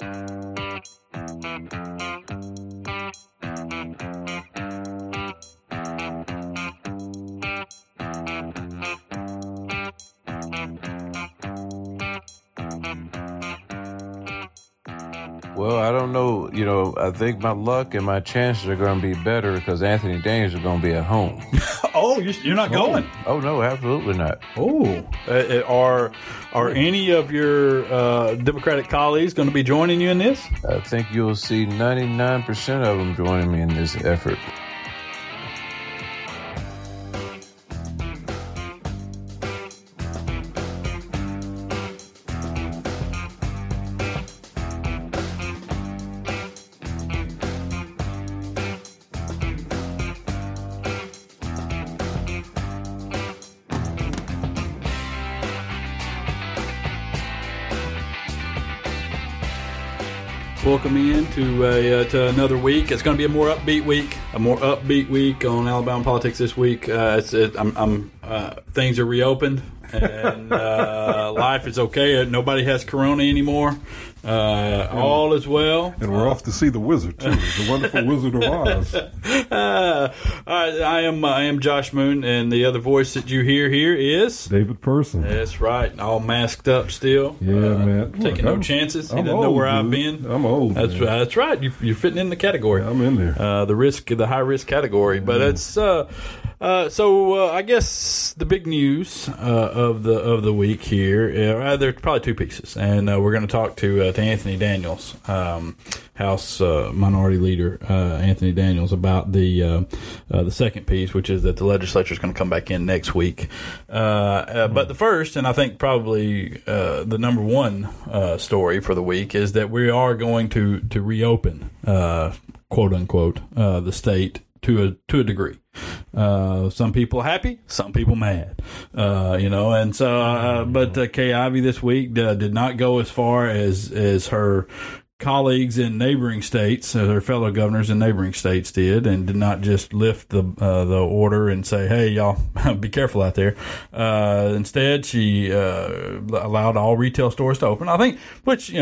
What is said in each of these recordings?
Well, I don't know. You know, I think my luck and my chances are going to be better because Anthony Daniels is going to be at home. Oh, you're not going? Oh, no, absolutely not. Oh, are any of your Democratic colleagues going to be joining you in this? I think you'll see 99% of them joining me in this effort. Welcome in to another week. It's going to be a more upbeat week on Alabama politics this week. Things are reopened and life is okay. Nobody has corona anymore. All is well. And we're off to see the wizard too, the wonderful Wizard of Oz. I am Josh Moon, and the other voice that you hear here is David Person. That's right. All masked up still. Yeah, man. Taking no chances. He doesn't know where I've been. I'm old. That's right. You're fitting in the category. Yeah, I'm in there. The high risk category. But that's I guess the big news of the week here. There are probably two pieces, and we're going to talk to Anthony Daniels, House Minority Leader Anthony Daniels, about the second piece, which is that the legislature is going to come back in next week. But the first, and I think probably the number one story for the week, is that we are going to reopen, quote unquote, the state to a degree. Some people happy, some people mad, and so but Kay Ivey this week did not go as far as her colleagues in neighboring states, her fellow governors in neighboring states did, and did not just lift the order and say, hey, y'all, be careful out there. Instead, she allowed all retail stores to open, I think, which,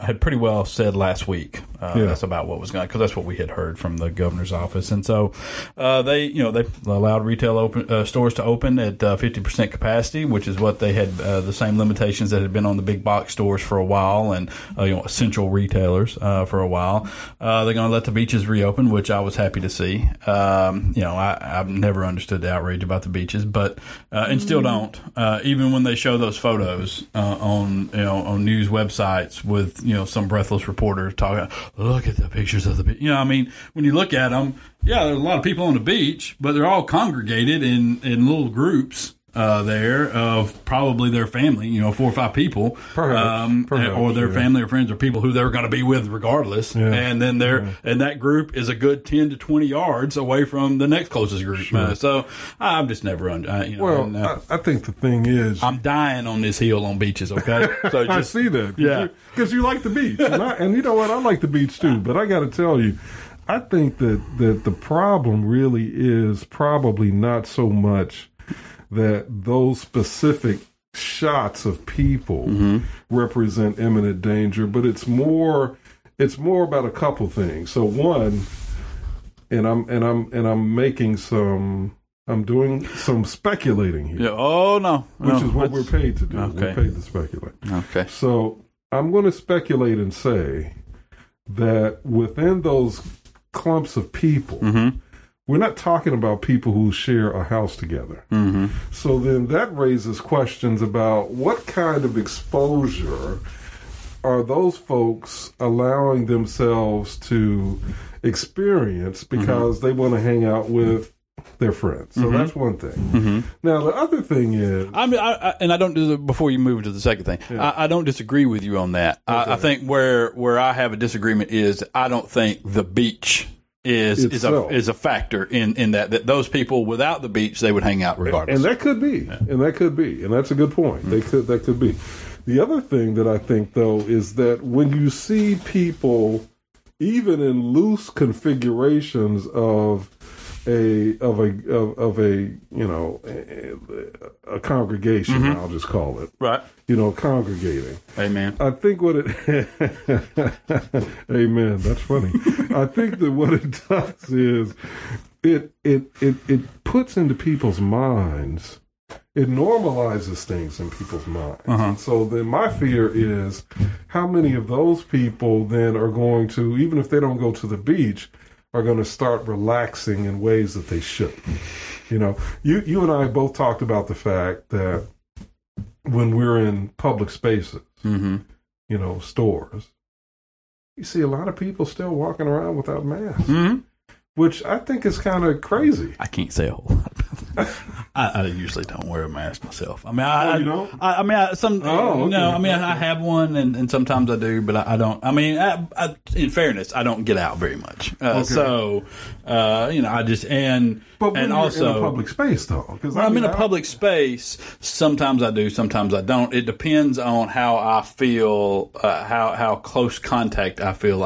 I had pretty well said last week. That's about what was going on, because that's what we had heard from the governor's office. And so they allowed retail stores to open at 50% capacity, which is what they had, the same limitations that had been on the big box stores for a while and essential retailers for a while. They're going to let the beaches reopen, which I was happy to see. I've never understood the outrage about the beaches, but and still don't. Even when they show those photos on news websites with some breathless reporter talking, look at the pictures of the beach. I mean, when you look at them, there's a lot of people on the beach, but they're all congregated in little groups there of probably their family, 4 or 5 people, perhaps, or their family or friends or people who they're going to be with regardless. Yeah. And then and that group is a good 10 to 20 yards away from the next closest group. Sure. So I'm just never I think the thing is, I'm dying on this hill on beaches. Okay. So I see that. Yeah. Cause you like the beach and you know what? I like the beach too, but I got to tell you, I think that the problem really is probably not so much that those specific shots of people represent imminent danger, but it's more about a couple things. So one, I'm doing some speculating here. Yeah. Oh no, which is what we're paid to do. Okay. We're paid to speculate. Okay. So I'm going to speculate and say that within those clumps of people. Mm-hmm. We're not talking about people who share a house together. Mm-hmm. So then that raises questions about what kind of exposure are those folks allowing themselves to experience because they want to hang out with their friends. So that's one thing. Mm-hmm. Now, the other thing is... before you move to the second thing, yeah. I don't disagree with you on that. Okay. I think where I have a disagreement is I don't think the beach... is a factor in that those people without the beach, they would hang out regardless. And that could be. Yeah. And that could be. And that's a good point. Mm-hmm. That could be. The other thing that I think, though, is that when you see people, even in loose configurations of a congregation. Mm-hmm. I'll just call it right. You know, congregating. Amen. I think what it. Amen. That's funny. I think that what it does is it puts into people's minds. It normalizes things in people's minds. Uh-huh. So then my fear is how many of those people then are going to, even if they don't go to the beach, are going to start relaxing in ways that they shouldn't. You know, you and I both talked about the fact that when we're in public spaces, mm-hmm. you know, stores, you see a lot of people still walking around without masks. Mm-hmm. Which I think is kind of crazy. I can't say a whole lot about that. I usually don't wear a mask myself. I mean, you don't? I have one, and sometimes I do, but I don't. I mean, in fairness, I don't get out very much. Okay. So, you know, I just and but when and you're also in a public space though. Because when I'm in a public space, sometimes I do, sometimes I don't. It depends on how I feel, how close contact I feel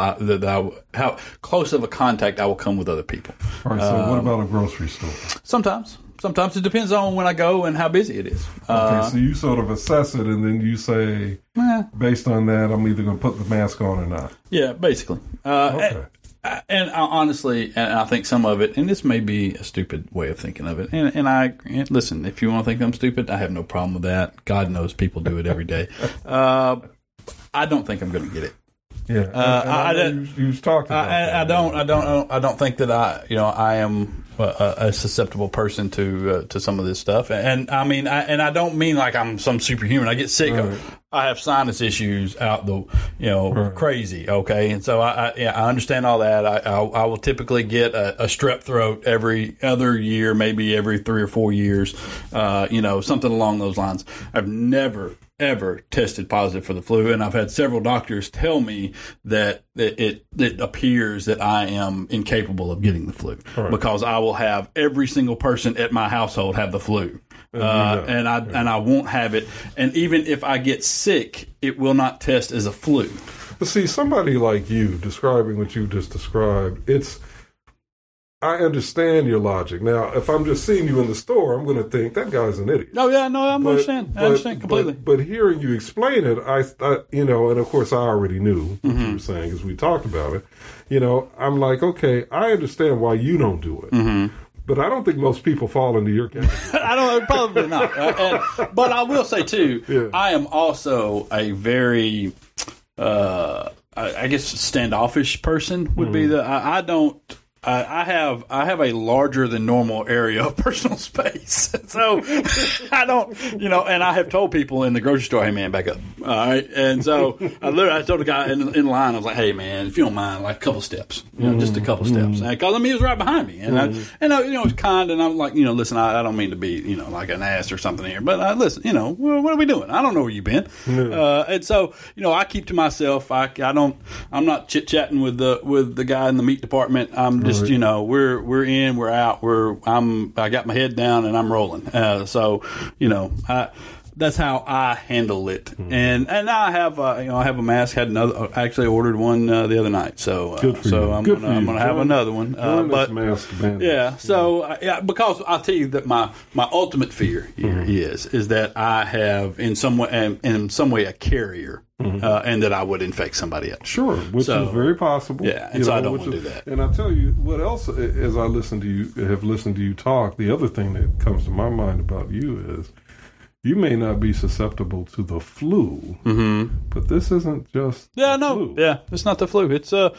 how close of a contact I will come with other people. All right, so what about a grocery store? Sometimes it depends on when I go and how busy it is. Okay, so you sort of assess it and then you say, based on that, I'm either going to put the mask on or not. Yeah, basically. Okay. And honestly, and I think some of it, and this may be a stupid way of thinking of it, and I listen, if you want to think I'm stupid, I have no problem with that. God knows people do it every day. I don't think I'm going to get it. Yeah, you've talked about that. I don't think that I am a susceptible person to some of this stuff. And I mean, I don't mean like I'm some superhuman. I get sick. Right. I have sinus issues out the, right. crazy. Okay. And so I understand all that. I will typically get a strep throat every other year, maybe every 3 or 4 years, something along those lines. I've never, ever tested positive for the flu, and I've had several doctors tell me that it appears that I am incapable of getting the flu, right. because I will have every single person at my household have the flu, and I won't have it. And even if I get sick, it will not test as a flu. Well, see, somebody like you describing what you just described, I understand your logic. Now, if I'm just seeing you in the store, I'm going to think that guy's an idiot. Oh yeah, no, I understand completely. But hearing you explain it, I and of course I already knew what mm-hmm. you were saying because we talked about it. You know, I'm like, okay, I understand why you don't do it. Mm-hmm. But I don't think most people fall into your category. I don't, probably not. But I will say too, I am also a very. I guess standoffish person would mm-hmm. be the. I don't. I have a larger than normal area of personal space, so I don't, And I have told people in the grocery store, "Hey man, back up!" All right, and so I told the guy in line, I was like, "Hey man, if you don't mind, like a couple steps, just a couple steps," because he was right behind me, and I was kind, and I'm like, listen, I don't mean to be, like an ass or something here, but listen, what are we doing? I don't know where you've been, and so I keep to myself. I'm not chit chatting with the guy in the meat department. I'm just, we're in, we're out, I got my head down and I'm rolling. That's how I handle it. Mm-hmm. And I have, I have a mask. I actually ordered one the other night. So, I'm going to have another one. Because I'll tell you that my ultimate fear here mm-hmm. is that I have in some way a carrier. Mm-hmm. And that I would infect somebody else. Sure, which is very possible. Yeah, and I don't want to do that. And I'll tell you what else, as I listened to you talk, the other thing that comes to my mind about you is you may not be susceptible to the flu, mm-hmm. but this isn't just flu. Yeah, it's not the flu. It's, now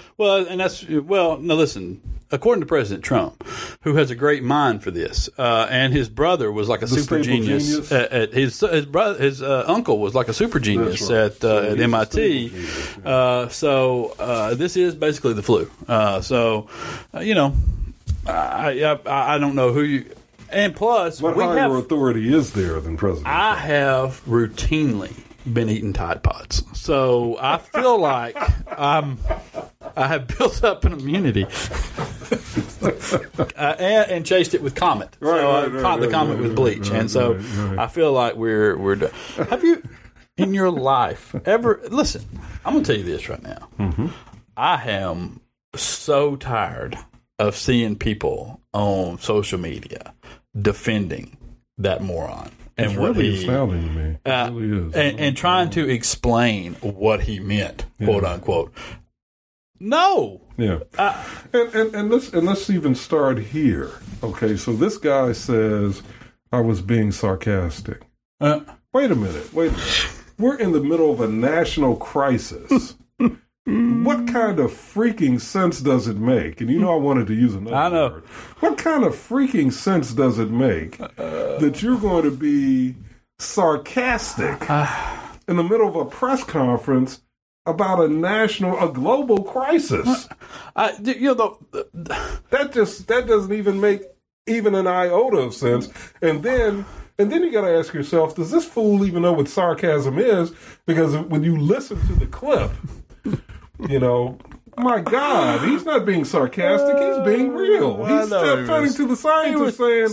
listen, according to President Trump, who has a great mind for this, and his brother was like a super genius. His uncle was like a super genius at MIT. Genius, yeah. This is basically the flu. I don't know who you... And plus, what higher authority is there than President Trump? I have routinely been eating Tide Pods, so I feel like I have built up an immunity and chased it with Comet. Right, so I caught the Comet with bleach, and so I feel like we're done. Have you in your life ever listen? I'm going to tell you this right now. Mm-hmm. I am so tired of seeing people on social media defending that moron. And it's what really astounding to me. It really is. And trying to explain what he meant, quote unquote. No. Yeah. And let's even start here. Okay, so this guy says I was being sarcastic. Wait a minute. We're in the middle of a national crisis. What kind of freaking sense does it make? And you know I wanted to use another word. What kind of freaking sense does it make that you're going to be sarcastic in the middle of a press conference about a global crisis? That doesn't even make even an iota of sense. And then you got to ask yourself, does this fool even know what sarcasm is? Because when you listen to the clip... You know, my God, he's not being sarcastic. He's being real. He's turning to the scientists saying,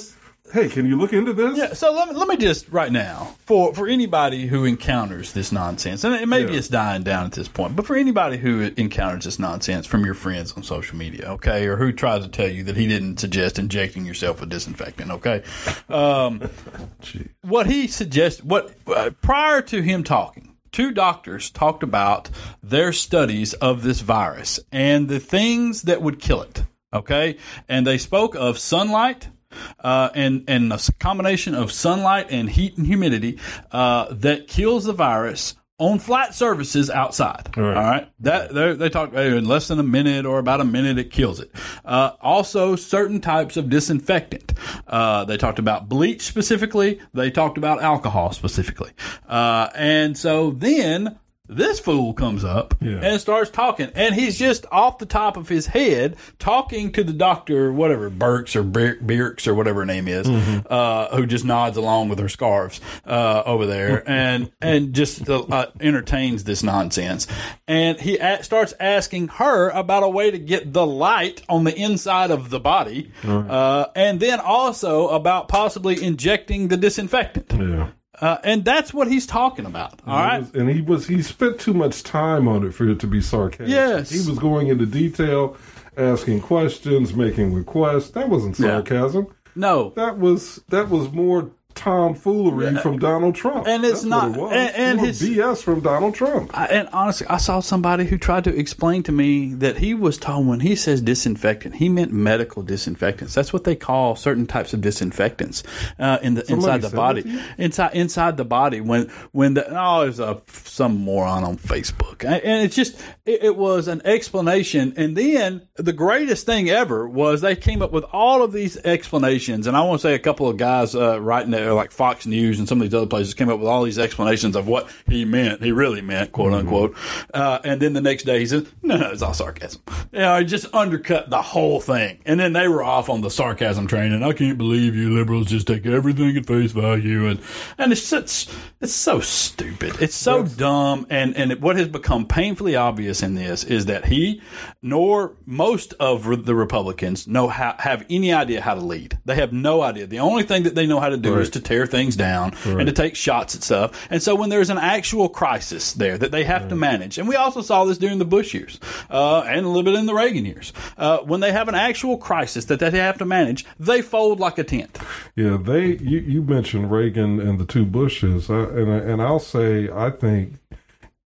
hey, can you look into this? Yeah. So let me just right now, for anybody who encounters this nonsense, and maybe it's dying down at this point, but for anybody who encounters this nonsense from your friends on social media, okay, or who tries to tell you that he didn't suggest injecting yourself with disinfectant, okay, what he suggested, prior to him talking, two doctors talked about their studies of this virus and the things that would kill it, okay? And they spoke of sunlight and a combination of sunlight and heat and humidity that kills the virus on flat surfaces outside, all right? That they talked in less than a minute or about a minute, it kills it. Also, certain types of disinfectant. They talked about bleach specifically. They talked about alcohol specifically. And so then this fool comes up and starts talking. And he's just off the top of his head talking to the doctor, whatever, Birx or Birx or whatever her name is, who just nods along with her scarves over there and just entertains this nonsense. And he starts asking her about a way to get the light on the inside of the body and then also about possibly injecting the disinfectant. Yeah. And that's what he's talking about, all right? And he spent too much time on it for it to be sarcastic. Yes. He was going into detail, asking questions, making requests. That wasn't sarcasm. Yeah. No. That was more tomfoolery from Donald Trump. And it's That's not BS from Donald Trump. And honestly, I saw somebody who tried to explain to me that he was told when he says disinfectant, he meant medical disinfectants. That's what they call certain types of disinfectants inside the body. Inside the body when some moron on Facebook. And it's just it was an explanation, and then the greatest thing ever was they came up with all of these explanations, and I want to say a couple of guys writing there, like Fox News and some of these other places, came up with all these explanations of what he meant, he really meant, quote unquote. And then the next day he says, no, it's all sarcasm. You know, it just undercut the whole thing. And then they were off on the sarcasm train, and I can't believe you liberals just take everything at face value. And it's so stupid. It's so dumb. And what has become painfully obvious in this is that he, nor most of the Republicans, have any idea how to lead. They have no idea. The only thing that they know how to do is to tear things down and to take shots at stuff. And so when there's an actual crisis there that they have to manage, and we also saw this during the Bush years and a little bit in the Reagan years, when they have an actual crisis that they have to manage, they fold like a tent. Yeah, you mentioned Reagan and the two Bushes, and I'll say I think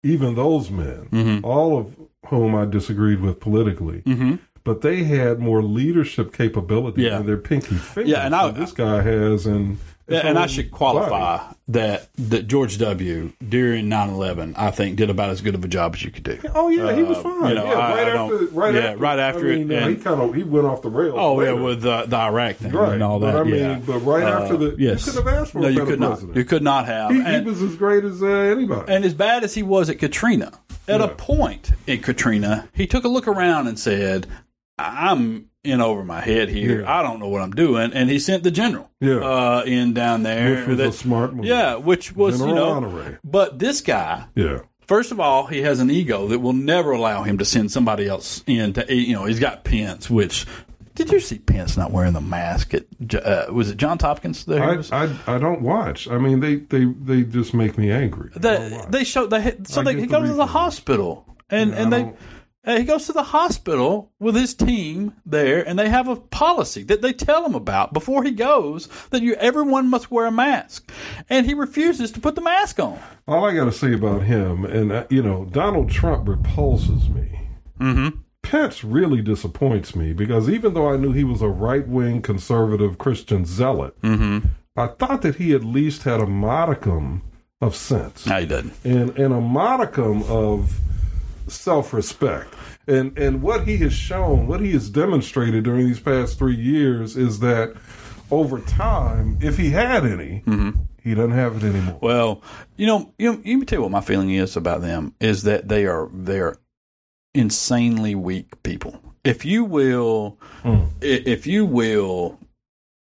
even those men, all of whom I disagreed with politically, but they had more leadership capability than their pinky fingers. Yeah, and this guy has. And I should qualify that George W. during 9/11, I think, did about as good of a job as you could do. Oh yeah, he was fine. You know, right after it. And he went off the rails. Oh later. Yeah, with the Iraq thing and all that. You could have asked for a better president. You could not have. He was as great as anybody. And as bad as he was at Katrina, at a point in Katrina, he took a look around and said, I'm in over my head here. Yeah. I don't know what I'm doing. And he sent the general in down there. Which was a smart move. Yeah, which was, Honorary. But this guy, first of all, he has an ego that will never allow him to send somebody else in to, he's got Pence, which... Did you see Pence not wearing the mask? Was it Johns Hopkins? I don't watch. I mean, they just make me angry. They go to the hospital. And they... He goes to the hospital with his team there, and they have a policy that they tell him about before he goes that everyone must wear a mask. And he refuses to put the mask on. All I got to say about him, and, Donald Trump repulses me. Mm-hmm. Pence really disappoints me because even though I knew he was a right-wing conservative Christian zealot, mm-hmm. I thought that he at least had a modicum of sense. No, he didn't. And a modicum of self-respect. And what he has shown, what he has demonstrated during these past 3 years is that over time, if he had any, mm-hmm. he doesn't have it anymore. Well, you know, let me tell you what my feeling is about them is that they are insanely weak people. If you will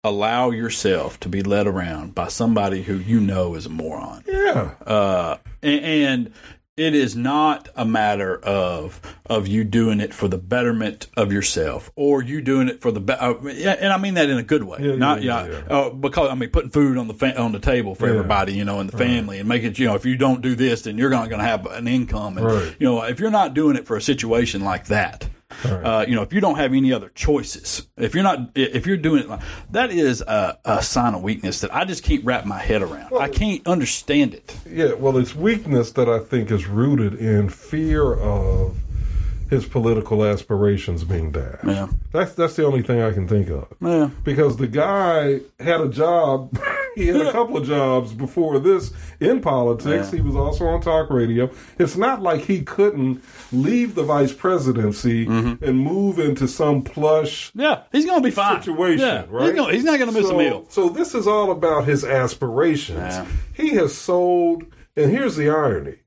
allow yourself to be led around by somebody who you know is a moron. Yeah. And it is not a matter of you doing it for the betterment of yourself, or you doing it for the and I mean that in a good way, because I mean putting food on the table for everybody, and the family, and making if you don't do this, then you're not going to have an income, and if you're not doing it for a situation like that, if you don't have any other choices, if you're doing it, that is a sign of weakness that I just can't wrap my head around. Well, I can't understand it. Yeah, well, it's weakness that I think is rooted in fear of his political aspirations being dashed. Yeah. That's the only thing I can think of. Yeah. Because the guy had a job. He had a couple of jobs before this in politics. Yeah. He was also on talk radio. It's not like he couldn't leave the vice presidency mm-hmm. and move into some plush he's gonna be fine. Situation. Yeah. Right? He's not going to miss a meal. So this is all about his aspirations. Yeah. He has sold, and here's the irony.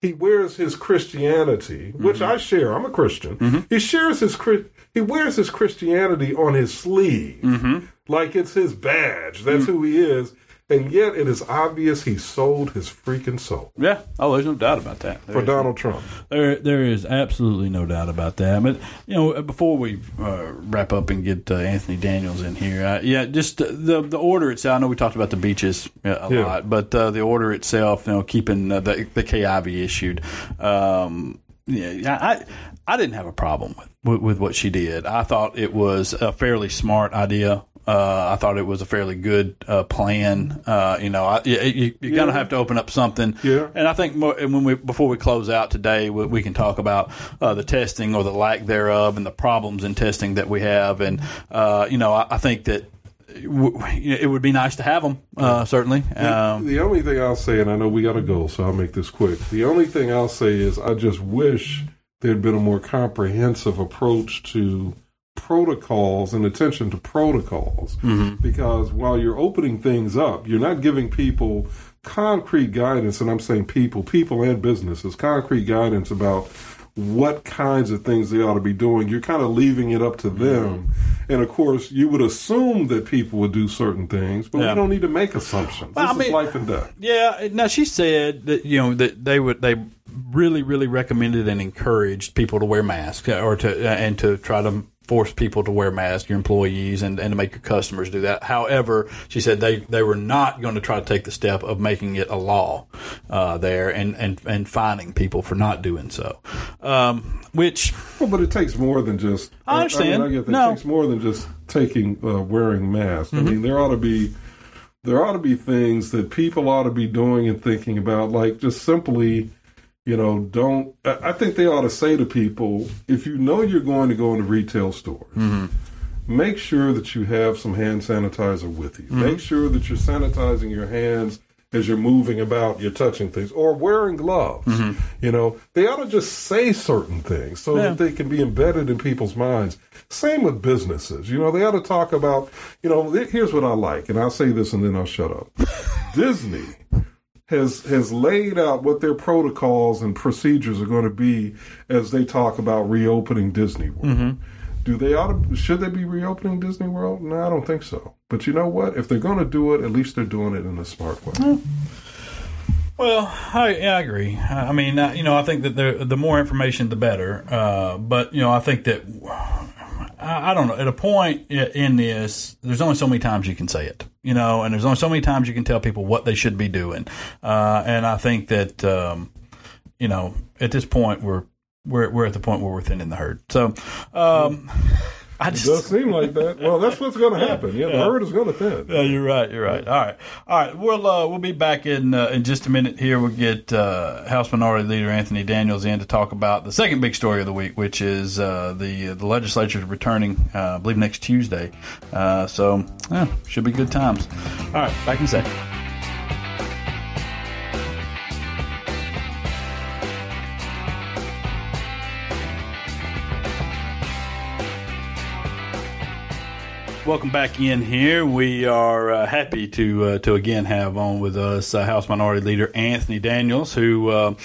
He wears his Christianity, which mm-hmm. I share. I'm a Christian. Mm-hmm. He wears his Christianity on his sleeve, mm-hmm. like it's his badge. That's mm-hmm. who he is. And yet it is obvious he sold his freaking soul. Yeah. Oh, there's no doubt about that. For Donald Trump. There is absolutely no doubt about that. But, before we wrap up and get Anthony Daniels in here, just the order itself. I know we talked about the beaches a lot, but the order itself, keeping the Kay Ivey issued. I didn't have a problem with what she did. I thought it was a fairly smart idea. I thought it was a fairly good plan. You're going to have to open up something. Yeah. And I think before we close out today, we can talk about the testing or the lack thereof and the problems in testing that we have. And, I think that it would be nice to have them, certainly. The only thing I'll say, and I know we got to go, so I'll make this quick. The only thing I'll say is I just wish there had been a more comprehensive approach to protocols and attention to protocols, mm-hmm. because while you're opening things up, you're not giving people concrete guidance, and I'm saying people and businesses, concrete guidance about what kinds of things they ought to be doing. You're kind of leaving it up to them. Mm-hmm. And of course, you would assume that people would do certain things, but we don't need to make assumptions. Well, this is life and death. Yeah. Now, she said that, that they really, really recommended and encouraged people to wear masks or to try to force people to wear masks, your employees, and to make your customers do that. However, she said they were not going to try to take the step of making it a law there and fining people for not doing so. But it takes more than just... I understand. It takes more than just wearing masks. Mm-hmm. I mean, there ought to be things that people ought to be doing and thinking about, like just simply... I think they ought to say to people, if you know you're going to go into retail stores, mm-hmm. make sure that you have some hand sanitizer with you. Mm-hmm. Make sure that you're sanitizing your hands as you're moving about, you're touching things, or wearing gloves. Mm-hmm. They ought to just say certain things so that they can be embedded in people's minds. Same with businesses. They ought to talk about, here's what I like, and I'll say this and then I'll shut up. Disney has laid out what their protocols and procedures are going to be as they talk about reopening Disney World. Mm-hmm. Should they be reopening Disney World? No, I don't think so. But you know what? If they're going to do it, at least they're doing it in a smart way. Mm. Well, I agree. I mean, I think that the more information, the better. But, I think that... I don't know. At a point in this, there's only so many times you can say it, and there's only so many times you can tell people what they should be doing. And I think that, at this point, we're we're at the point where we're thinning the herd. So it does seem like that. Well, that's what's going to happen. Yeah, the herd is going to thin. Yeah, you're right. You're right. All right. We'll be back in just a minute here. We'll get House Minority Leader Anthony Daniels in to talk about the second big story of the week, which is the legislature is returning, I believe, next Tuesday. So, yeah, should be good times. All right. Back in a second. Welcome back in here. We are happy to again have on with us House Minority Leader Anthony Daniels, who,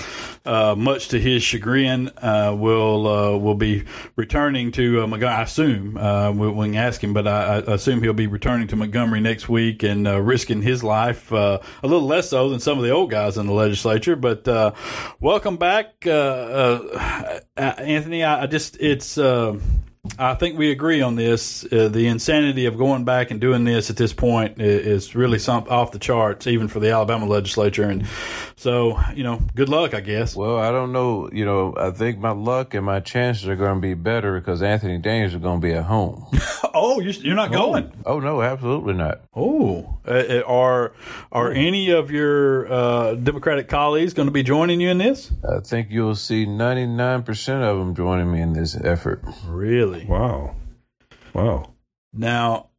much to his chagrin, will be returning to Montgomery. I assume we can ask him, but I assume he'll be returning to Montgomery next week and risking his life a little less so than some of the old guys in the legislature. But welcome back, Anthony. I think we agree on this. The insanity of going back and doing this at this point is really off the charts, even for the Alabama legislature. And so, good luck, I guess. Well, I don't know. I think my luck and my chances are going to be better because Anthony Daniels is going to be at home. Oh, you're not going? Oh, no, absolutely not. Oh, are any of your Democratic colleagues going to be joining you in this? I think you'll see 99% of them joining me in this effort. Really? Wow. Now,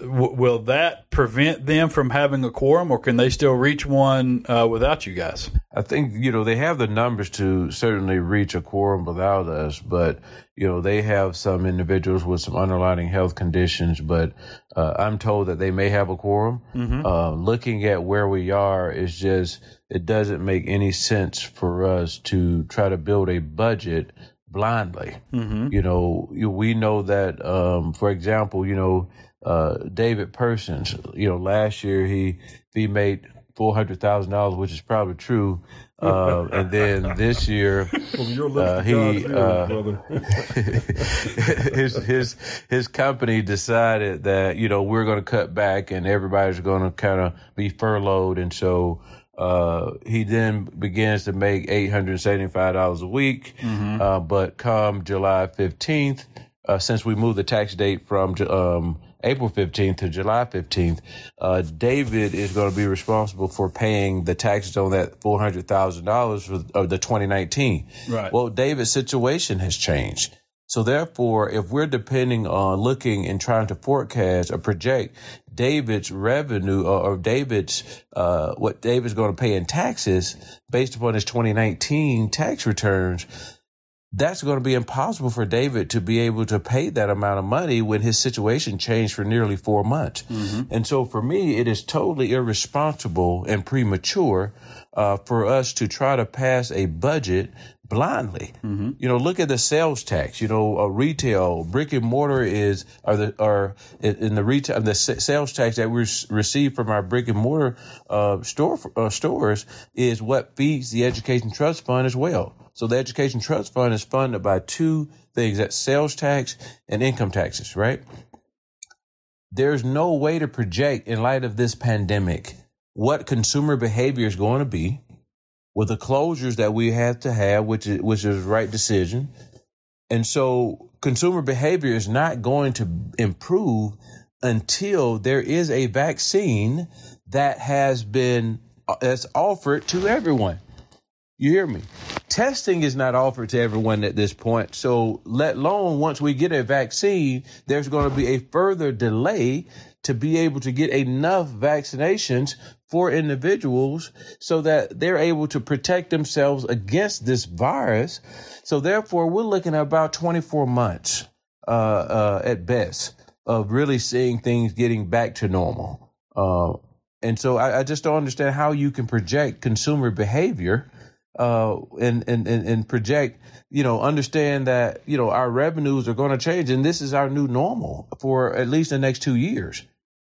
will that prevent them from having a quorum, or can they still reach one without you guys? I think, they have the numbers to certainly reach a quorum without us, but, they have some individuals with some underlying health conditions, but I'm told that they may have a quorum. Mm-hmm. Looking at where we are, it doesn't make any sense for us to try to build a budget blindly. Mm-hmm. We know that, for example, David Person, last year he made $400,000, which is probably true. And then this year, his company decided that, we're going to cut back and everybody's going to kind of be furloughed. And so, he then begins to make $875 a week. Mm-hmm. But come July 15th, since we moved the tax date from April 15th to July 15th, David is going to be responsible for paying the taxes on that $400,000 of the 2019. Right. Well, David's situation has changed. So therefore, if we're depending on looking and trying to forecast or project David's revenue or David's what David's going to pay in taxes based upon his 2019 tax returns, that's going to be impossible for David to be able to pay that amount of money when his situation changed for nearly 4 months. Mm-hmm. And so for me, it is totally irresponsible and premature for us to try to pass a budget blindly. Mm-hmm. Look at the sales tax. Retail, brick and mortar the sales tax that we receive from our brick and mortar stores is what feeds the Education Trust Fund as well. So the Education Trust Fund is funded by two things, that's sales tax and income taxes, right? There's no way to project in light of this pandemic what consumer behavior is going to be with the closures that we have to have, which is the right decision. And so consumer behavior is not going to improve until there is a vaccine that that's offered to everyone. You hear me? Testing is not offered to everyone at this point. So let alone once we get a vaccine, there's going to be a further delay to be able to get enough vaccinations for individuals so that they're able to protect themselves against this virus. So therefore, we're looking at about 24 months at best of really seeing things getting back to normal. And so I just don't understand how you can project consumer behavior and project, understand that, our revenues are going to change and this is our new normal for at least the next 2 years.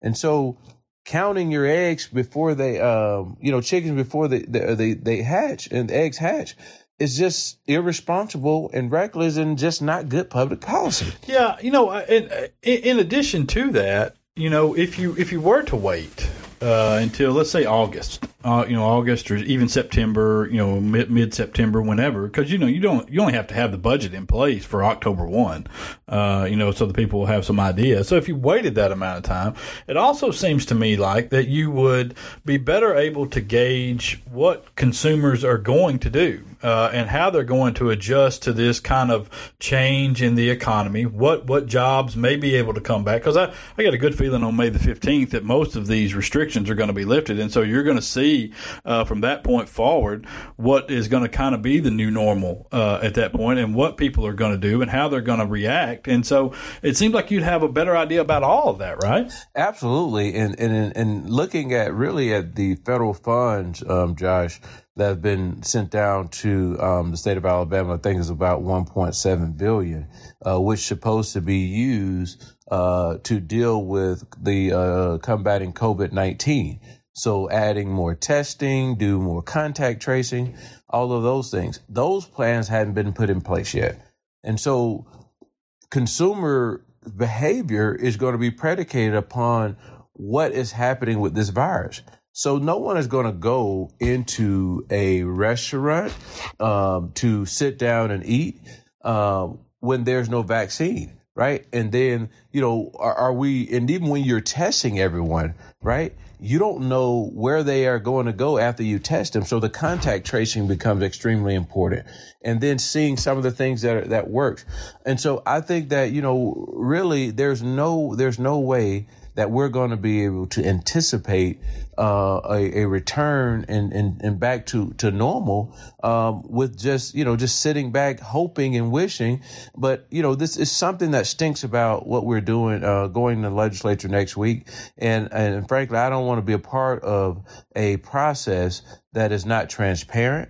And so counting your eggs before they, chickens before they hatch and the eggs hatch is just irresponsible and reckless and just not good public policy. Yeah. In addition to that, if you were to wait until, let's say, August, August or even September, mid-September, whenever, because you only have to have the budget in place for October 1, so the people will have some idea. So if you waited that amount of time, it also seems to me like that you would be better able to gauge what consumers are going to do and how they're going to adjust to this kind of change in the economy. What jobs may be able to come back, because I got a good feeling on May the 15th that most of these restrictions are going to be lifted, and so you're going to see. From that point forward, what is going to kind of be the new normal at that point, and what people are going to do and how they're going to react. And so it seems like you'd have a better idea about all of that, right? Absolutely. And looking at really at the federal funds, Josh, that have been sent down to the state of Alabama, I think is about $1.7 billion, which is supposed to be used to deal with the combating COVID-19. So adding more testing, do more contact tracing, all of those things. Those plans hadn't been put in place yet. And so consumer behavior is going to be predicated upon what is happening with this virus. So no one is going to go into a restaurant to sit down and eat when there's no vaccine, right? And then, and even when you're testing everyone, right? You don't know where they are going to go after you test them. So the contact tracing becomes extremely important, and then seeing some of the things that works. And so I think that, really there's no way that we're going to be able to anticipate a return and back to normal with just sitting back, hoping and wishing. But, this is something that stinks about what we're doing, going to the legislature next week. And frankly, I don't want to be a part of a process that is not transparent,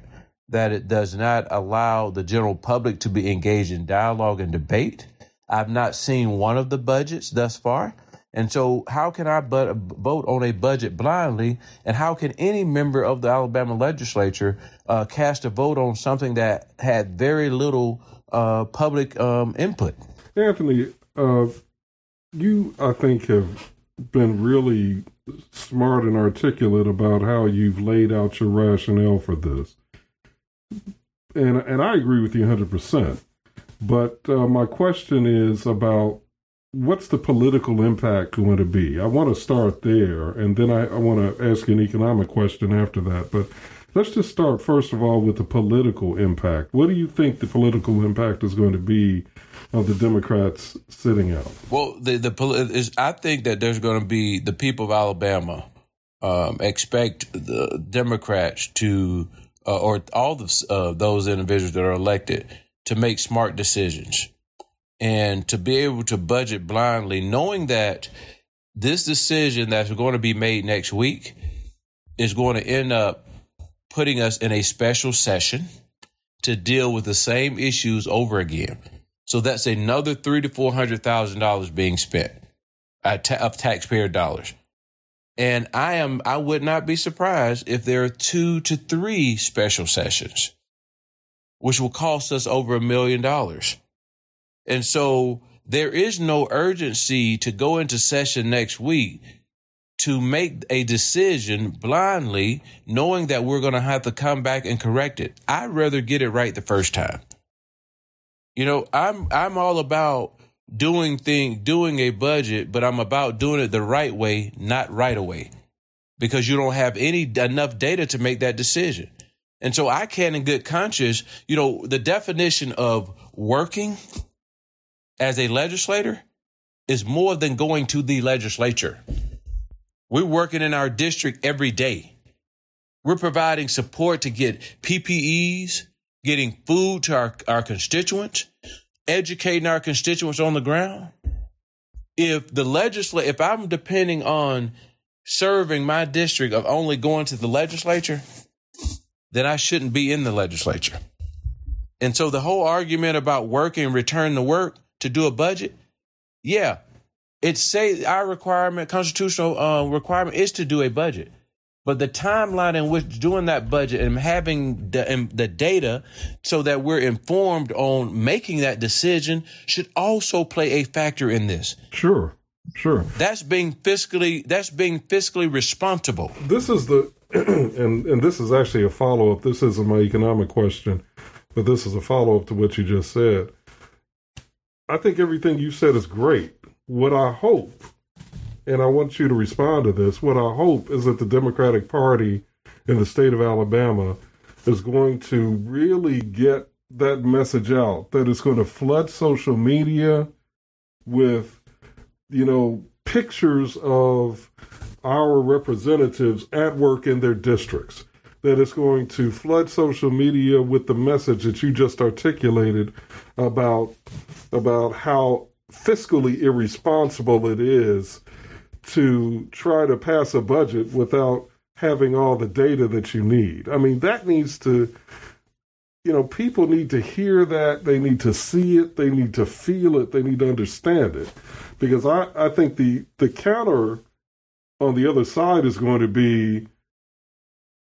that it does not allow the general public to be engaged in dialogue and debate. I've not seen one of the budgets thus far. And so how can I vote on a budget blindly? And how can any member of the Alabama legislature cast a vote on something that had very little public input? Anthony, you, I think, have been really smart and articulate about how you've laid out your rationale for this. And I agree with you 100%. But my question is about, what's the political impact going to be? I want to start there, and then I want to ask an economic question after that. But let's just start, first of all, with the political impact. What do you think the political impact is going to be of the Democrats sitting out? Well, I think that there's going to be the people of Alabama expect the Democrats to, or all those individuals that are elected, to make smart decisions. And to be able to budget blindly, knowing that this decision that's going to be made next week is going to end up putting us in a special session to deal with the same issues over again. So that's another $300,000 to $400,000 being spent of taxpayer dollars. And I would not be surprised if there are 2 to 3 special sessions, which will cost us over $1 million. And so there is no urgency to go into session next week to make a decision blindly, knowing that we're going to have to come back and correct it. I'd rather get it right the first time. I'm all about doing a budget, but I'm about doing it the right way, not right away, because you don't have enough data to make that decision. And so I can, in good conscience, the definition of working as a legislator is more than going to the legislature. We're working in our district every day. We're providing support to get PPEs, getting food to our constituents, educating our constituents on the ground. If I'm depending on serving my district of only going to the legislature, then I shouldn't be in the legislature. And so the whole argument about work and return to work to do a budget, yeah, it's our requirement, constitutional requirement, is to do a budget. But the timeline in which doing that budget and having the data so that we're informed on making that decision should also play a factor in this. Sure. That's being fiscally responsible. This is the and this is actually a follow-up. This isn't my economic question, but this is a follow-up to what you just said. I think everything you said is great. What I hope, and I want you to respond to this, what I hope is that the Democratic Party in the state of Alabama is going to really get that message out, that it's going to flood social media with, you know, pictures of our representatives at work in their districts, that it's going to flood social media with the message that you just articulated about how fiscally irresponsible it is to try to pass a budget without having all the data that you need. I mean, that needs to, you know, people need to hear that. They need to see it. They need to feel it. They need to understand it. Because I think the counter on the other side is going to be,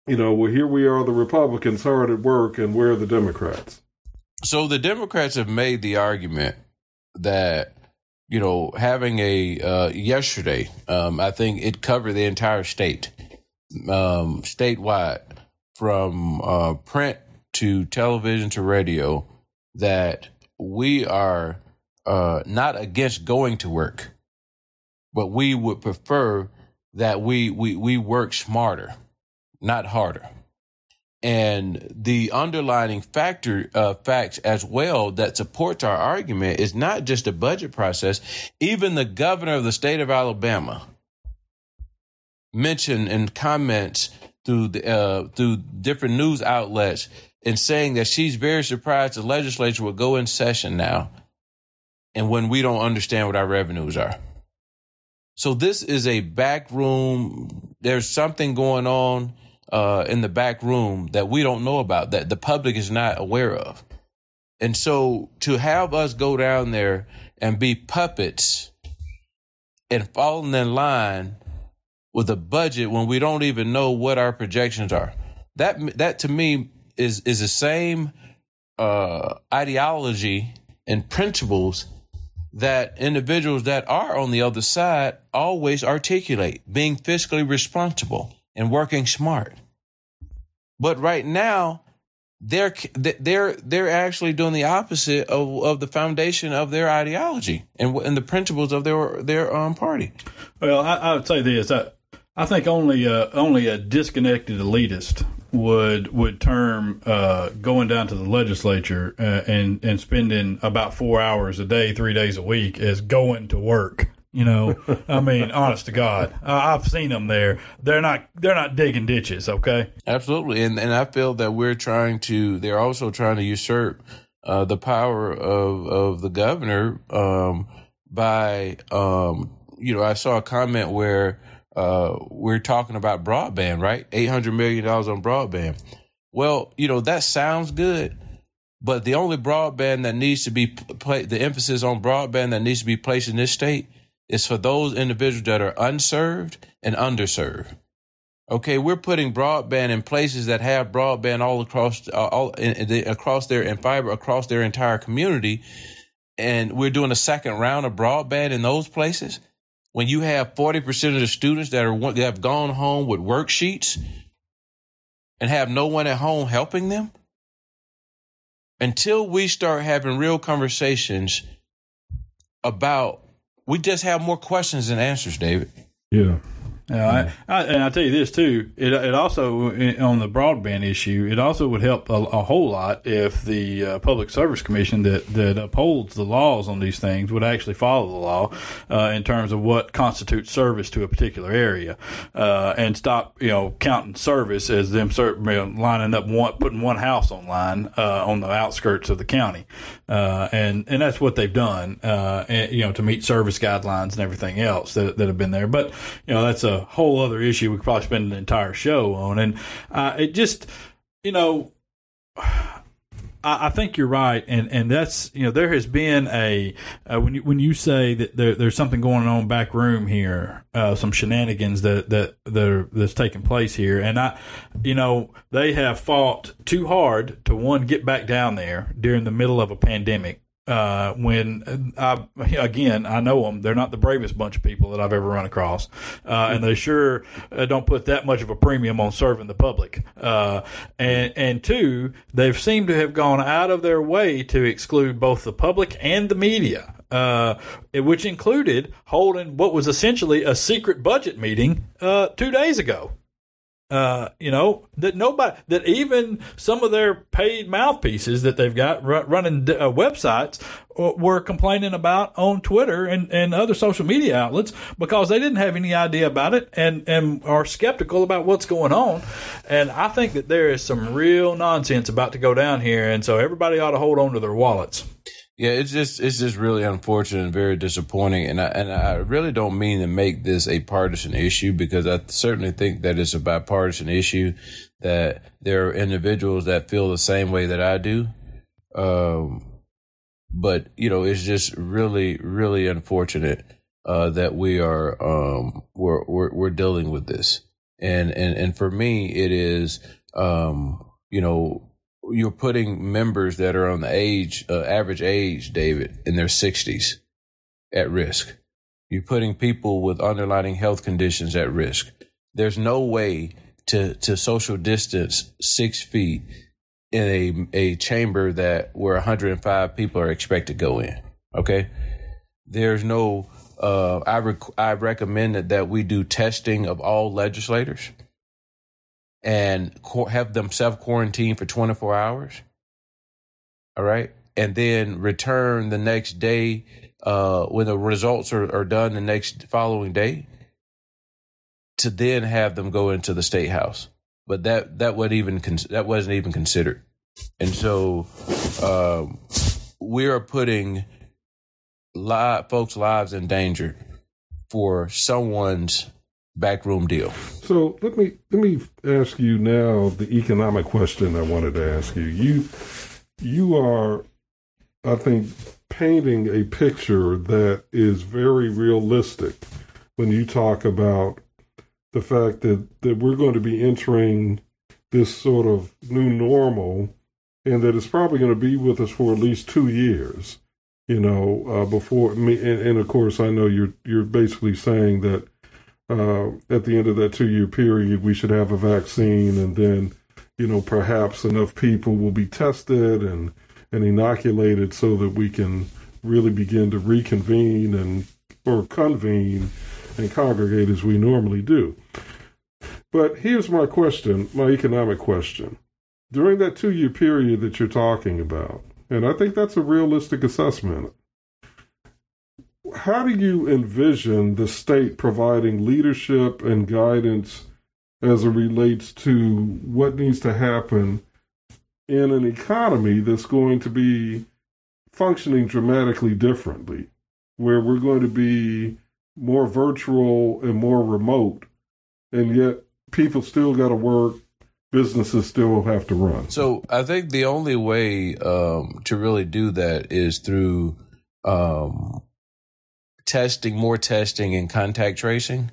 you know, well, here we are, the Republicans hard at work, and where are the Democrats? So the Democrats have made the argument that, you know, having a yesterday, I think it covered the entire state, statewide, from print to television to radio, that we are not against going to work, but we would prefer that we work smarter, not harder. And the underlying facts as well that supports our argument is not just the budget process. Even the governor of the state of Alabama mentioned in comments through different news outlets and saying that she's very surprised the legislature will go in session now, and when we don't understand what our revenues are. So this is a back room. There's something going on in the back room that we don't know about, that the public is not aware of. And so to have us go down there and be puppets and falling in line with a budget when we don't even know what our projections are, that to me is the same ideology and principles that individuals that are on the other side always articulate, being fiscally responsible and working smart. But right now, they're actually doing the opposite of the foundation of their ideology and the principles of their party. Well, I would say this: I think only a disconnected elitist would term going down to the legislature and spending about 4 hours a day, 3 days a week as going to work. You know, I mean, honest to God, I've seen them there. They're not digging ditches. OK, absolutely. And I feel that they're also trying to usurp the power of the governor you know, I saw a comment where we're talking about broadband, right? $800 million on broadband. Well, you know, that sounds good, but the only broadband that needs to be the emphasis on broadband that needs to be placed in this state is for those individuals that are unserved and underserved. Okay, we're putting broadband in places that have broadband all across across their entire community, and we're doing a second round of broadband in those places. When you have 40% of the students that have gone home with worksheets and have no one at home helping them, until we start having real conversations we just have more questions than answers, David. Yeah. And I tell you this, too. It also, on the broadband issue, it also would help a whole lot if the Public Service Commission that upholds the laws on these things would actually follow the law in terms of what constitutes service to a particular area, and stop, you know, counting service as them lining up putting one house online on the outskirts of the county, and that's what they've done, and, you know, to meet service guidelines and everything else that have been there. But you know, that's a whole other issue we could probably spend an entire show on. And it just, you know, I think you're right. And that's, you know, there has been a, when you say that there's something going on back room here, some shenanigans that's taking place here. And you know, they have fought too hard to get back down there during the middle of a pandemic. when I know them, they're not the bravest bunch of people that I've ever run across. And they sure don't put that much of a premium on serving the public. And two, they've seemed to have gone out of their way to exclude both the public and the media. Which included holding what was essentially a secret budget meeting 2 days ago. That even some of their paid mouthpieces that they've got running websites were complaining about on Twitter and other social media outlets because they didn't have any idea about it and are skeptical about what's going on. And I think that there is some real nonsense about to go down here. And so everybody ought to hold on to their wallets. Yeah, it's just really unfortunate and very disappointing. And I really don't mean to make this a partisan issue, because I certainly think that it's a bipartisan issue, that there are individuals that feel the same way that I do. But, you know, it's just really, really unfortunate, that we are, we're dealing with this. And for me, it is, you're putting members that are on the average age, David, in their 60s at risk. You're putting people with underlying health conditions at risk. There's no way to social distance 6 feet in a chamber that where 105 people are expected to go in. OK, there's no I recommended that we do testing of all legislators and have them self-quarantine for 24 hours, all right? And then return the next day when the results are done the following day, to then have them go into the state house. But that wasn't even considered. And so we are putting folks' lives in danger for someone's backroom deal. So let me ask you now the economic question I wanted to ask you. You are, I think, painting a picture that is very realistic when you talk about the fact that we're going to be entering this sort of new normal, and that it's probably going to be with us for at least 2 years. Before me, and of course I know you're basically saying that. At the end of that 2 year period, we should have a vaccine, and then, perhaps enough people will be tested and inoculated so that we can really begin to reconvene or convene and congregate as we normally do. But here's my question, my economic question. During that 2 year period that you're talking about, and I think that's a realistic assessment, how do you envision the state providing leadership and guidance as it relates to what needs to happen in an economy that's going to be functioning dramatically differently, where we're going to be more virtual and more remote, and yet people still got to work, businesses still have to run? So I think the only way to really do that is through testing and contact tracing,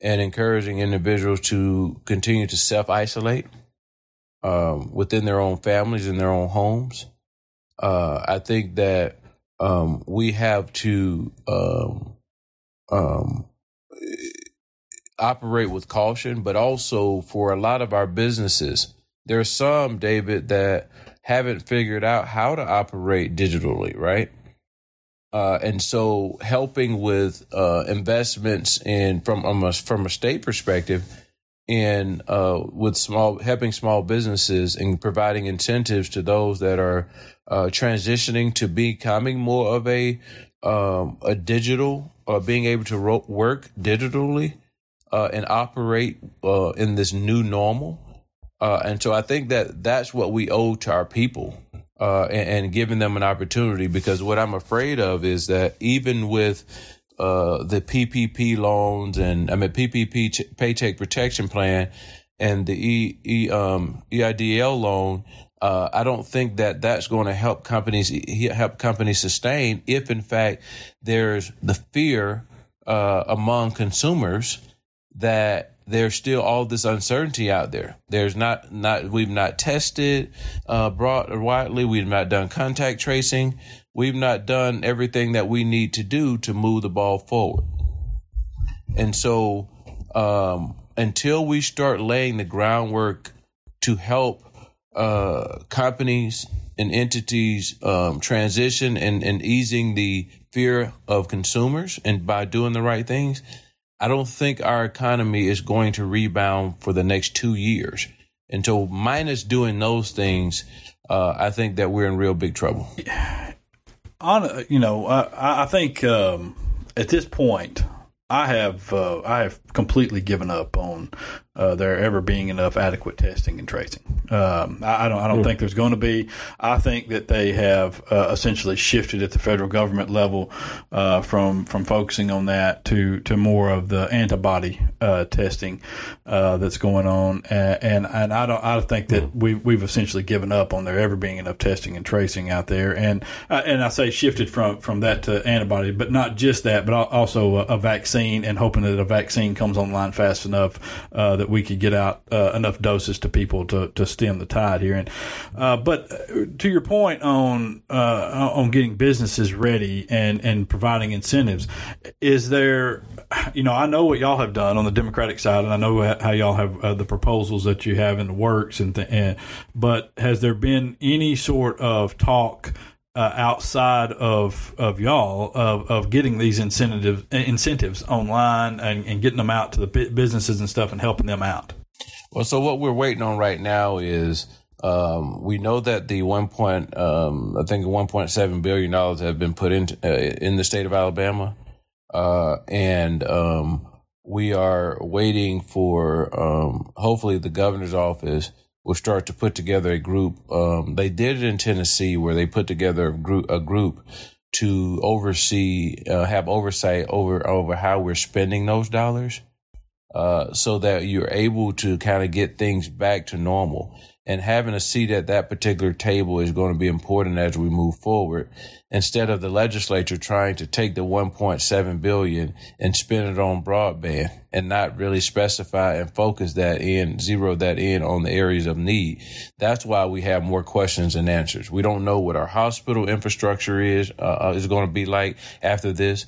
and encouraging individuals to continue to self-isolate within their own families and their own homes. I think that we have to operate with caution, but also for a lot of our businesses, there are some, David, that haven't figured out how to operate digitally, right? And so helping with investments and from a state perspective, and with helping small businesses and providing incentives to those that are transitioning to becoming more of a digital, or being able to work digitally and operate in this new normal. And so I think that that's what we owe to our people. And giving them an opportunity, because what I'm afraid of is that even with the PPP loans PPP Paycheck Protection Plan and the EIDL loan, I don't think that that's going to help companies sustain if, in fact, there's the fear among consumers that there's still all this uncertainty out there. There's not we've not tested broad or widely. We've not done contact tracing. We've not done everything that we need to do to move the ball forward. And so until we start laying the groundwork to help companies and entities transition and easing the fear of consumers and by doing the right things, I don't think our economy is going to rebound for the next 2 years. And so minus doing those things, I think that we're in real big trouble. I think at this point, I have completely given up on there ever being enough adequate testing and tracing. I don't think there's going to be. I think that they have essentially shifted at the federal government level from focusing on that to more of the antibody testing that's going on, and I think that we've essentially given up on there ever being enough testing and tracing out there, and I say shifted from that to antibody, but not just that, but also a vaccine, and hoping that a vaccine comes online fast enough that we could get out enough doses to people to stem the tide here. And but to your point on getting businesses ready and providing incentives, is there, I know what y'all have done on the Democratic side, and I know how y'all have the proposals that you have in the works, but has there been any sort of talk outside of y'all of getting these incentives online and getting them out to the businesses and stuff and helping them out? Well, so what we're waiting on right now is we know that the $1.7 billion have been put in the state of Alabama, and we are waiting for hopefully the governor's office will start to put together a group. They did it in Tennessee, where they put together a group to oversee, have oversight over how we're spending those dollars, so that you're able to kind of get things back to normal. And having a seat at that particular table is going to be important as we move forward, instead of the legislature trying to take the $1.7 billion and spend it on broadband and not really specify and focus that in, zero that in on the areas of need. That's why we have more questions than answers. We don't know what our hospital infrastructure is going to be like after this.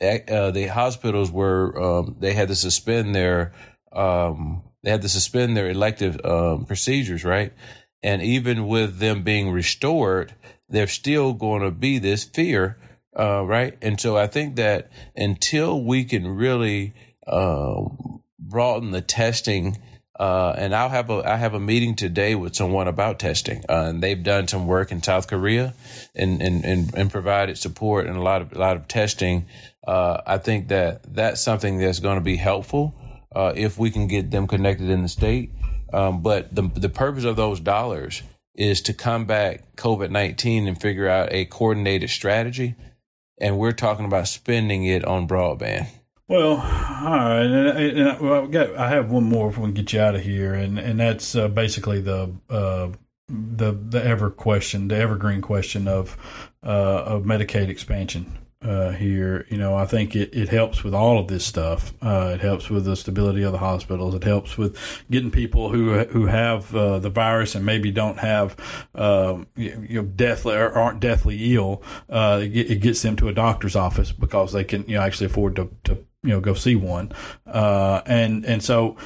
The hospitals were, they had to suspend their elective procedures, right? And even with them being restored, there's still going to be this fear, right? And so I think that until we can really broaden the testing, and I have a meeting today with someone about testing, and they've done some work in South Korea and provided support and a lot of testing. I think that's something that's going to be helpful. If we can get them connected in the state. But the purpose of those dollars is to combat COVID-19 and figure out a coordinated strategy. And we're talking about spending it on broadband. Well, all right. I have one more if we can get you out of here. And that's basically the ever question, the evergreen question of Medicaid expansion. Here, I think it helps with all of this stuff. It helps with the stability of the hospitals. It helps with getting people who have the virus and maybe don't have deathly or aren't deathly ill. It gets them to a doctor's office because they can actually afford to go see one. And so,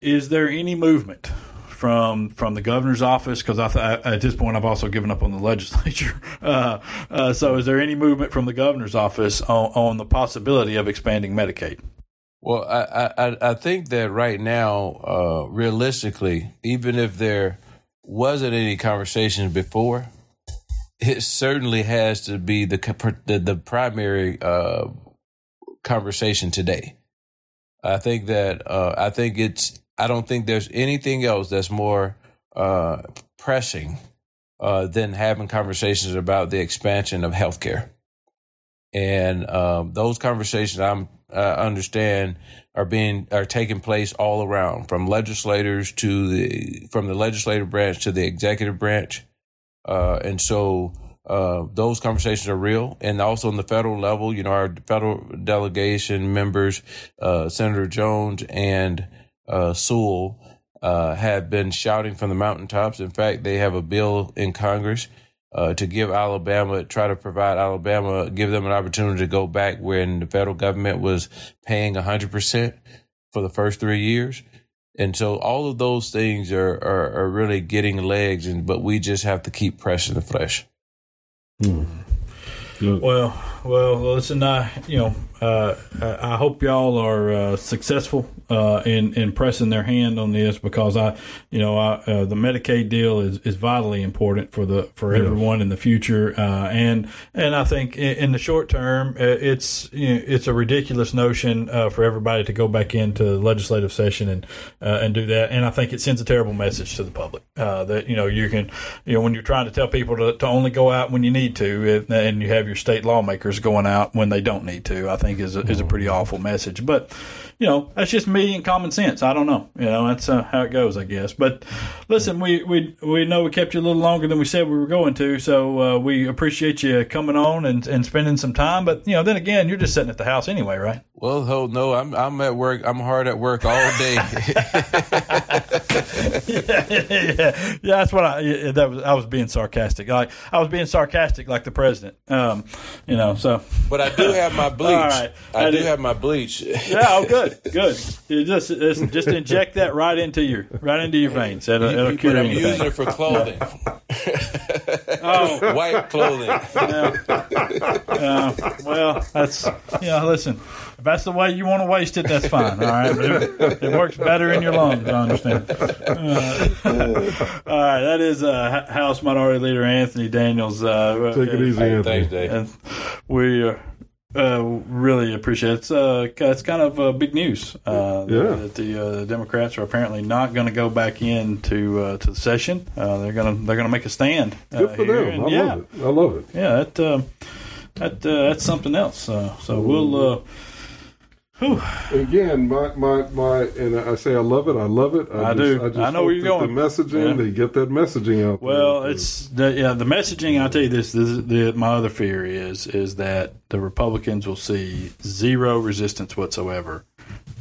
is there any movement from the governor's office? Because at this point, I've also given up on the legislature. So is there any movement from the governor's office on the possibility of expanding Medicaid? Well, I think that right now, realistically, even if there wasn't any conversation before, it certainly has to be the primary conversation today. I don't think there's anything else that's more pressing than having conversations about the expansion of healthcare. And those conversations I understand are taking place all around, from legislators from the legislative branch to the executive branch. And so Those conversations are real. And also on the federal level, you know, our federal delegation members, Senator Jones and Sewell, have been shouting from the mountaintops. In fact, they have a bill in Congress to give Alabama, try to provide Alabama, give them an opportunity to go back when the federal government was paying 100% for the first 3 years. And so all of those things are really getting legs, but we just have to keep pressing the flesh. Well, listen, I hope y'all are successful in pressing their hand on this, because the Medicaid deal is vitally important for everyone in the future, and I think in the short term, it's a ridiculous notion for everybody to go back into the legislative session and do that, and I think it sends a terrible message to the public that when you're trying to tell people to only go out when you need to, and you have your state lawmakers going out when they don't need to, I think is a pretty awful message. But that's just me and common sense. I don't know. That's how it goes, I guess. But listen, we know we kept you a little longer than we said we were going to, so we appreciate you coming on and spending some time. But then again, you're just sitting at the house anyway, right? Well, no, I'm at work. I'm hard at work all day. Yeah. That's what I was being sarcastic. I was being sarcastic, like the president. So. But I do have my bleach. All right. I do have my bleach. Yeah. Oh, good. You just inject that right into your veins. It'll cure anything. I'm using it for clothing. Oh, white clothing. Well, that's listen. If that's the way you want to waste it, that's fine. All right, it works better in your lungs. I understand. All right, that is House Minority Leader Anthony Daniels. Take it easy, Anthony. Thanks, Dave. We really appreciate it. It's kind of big news that the Democrats are apparently not going to go back into to the session. They're going to make a stand. Good for them. I love it. Yeah, that's something else. So we'll. Whew. Again, my, and I say I love it. I love it. I do. I know where you're going. The messaging, they get that messaging out. Well, there. The messaging. I'll tell you this. My other fear is that the Republicans will see zero resistance whatsoever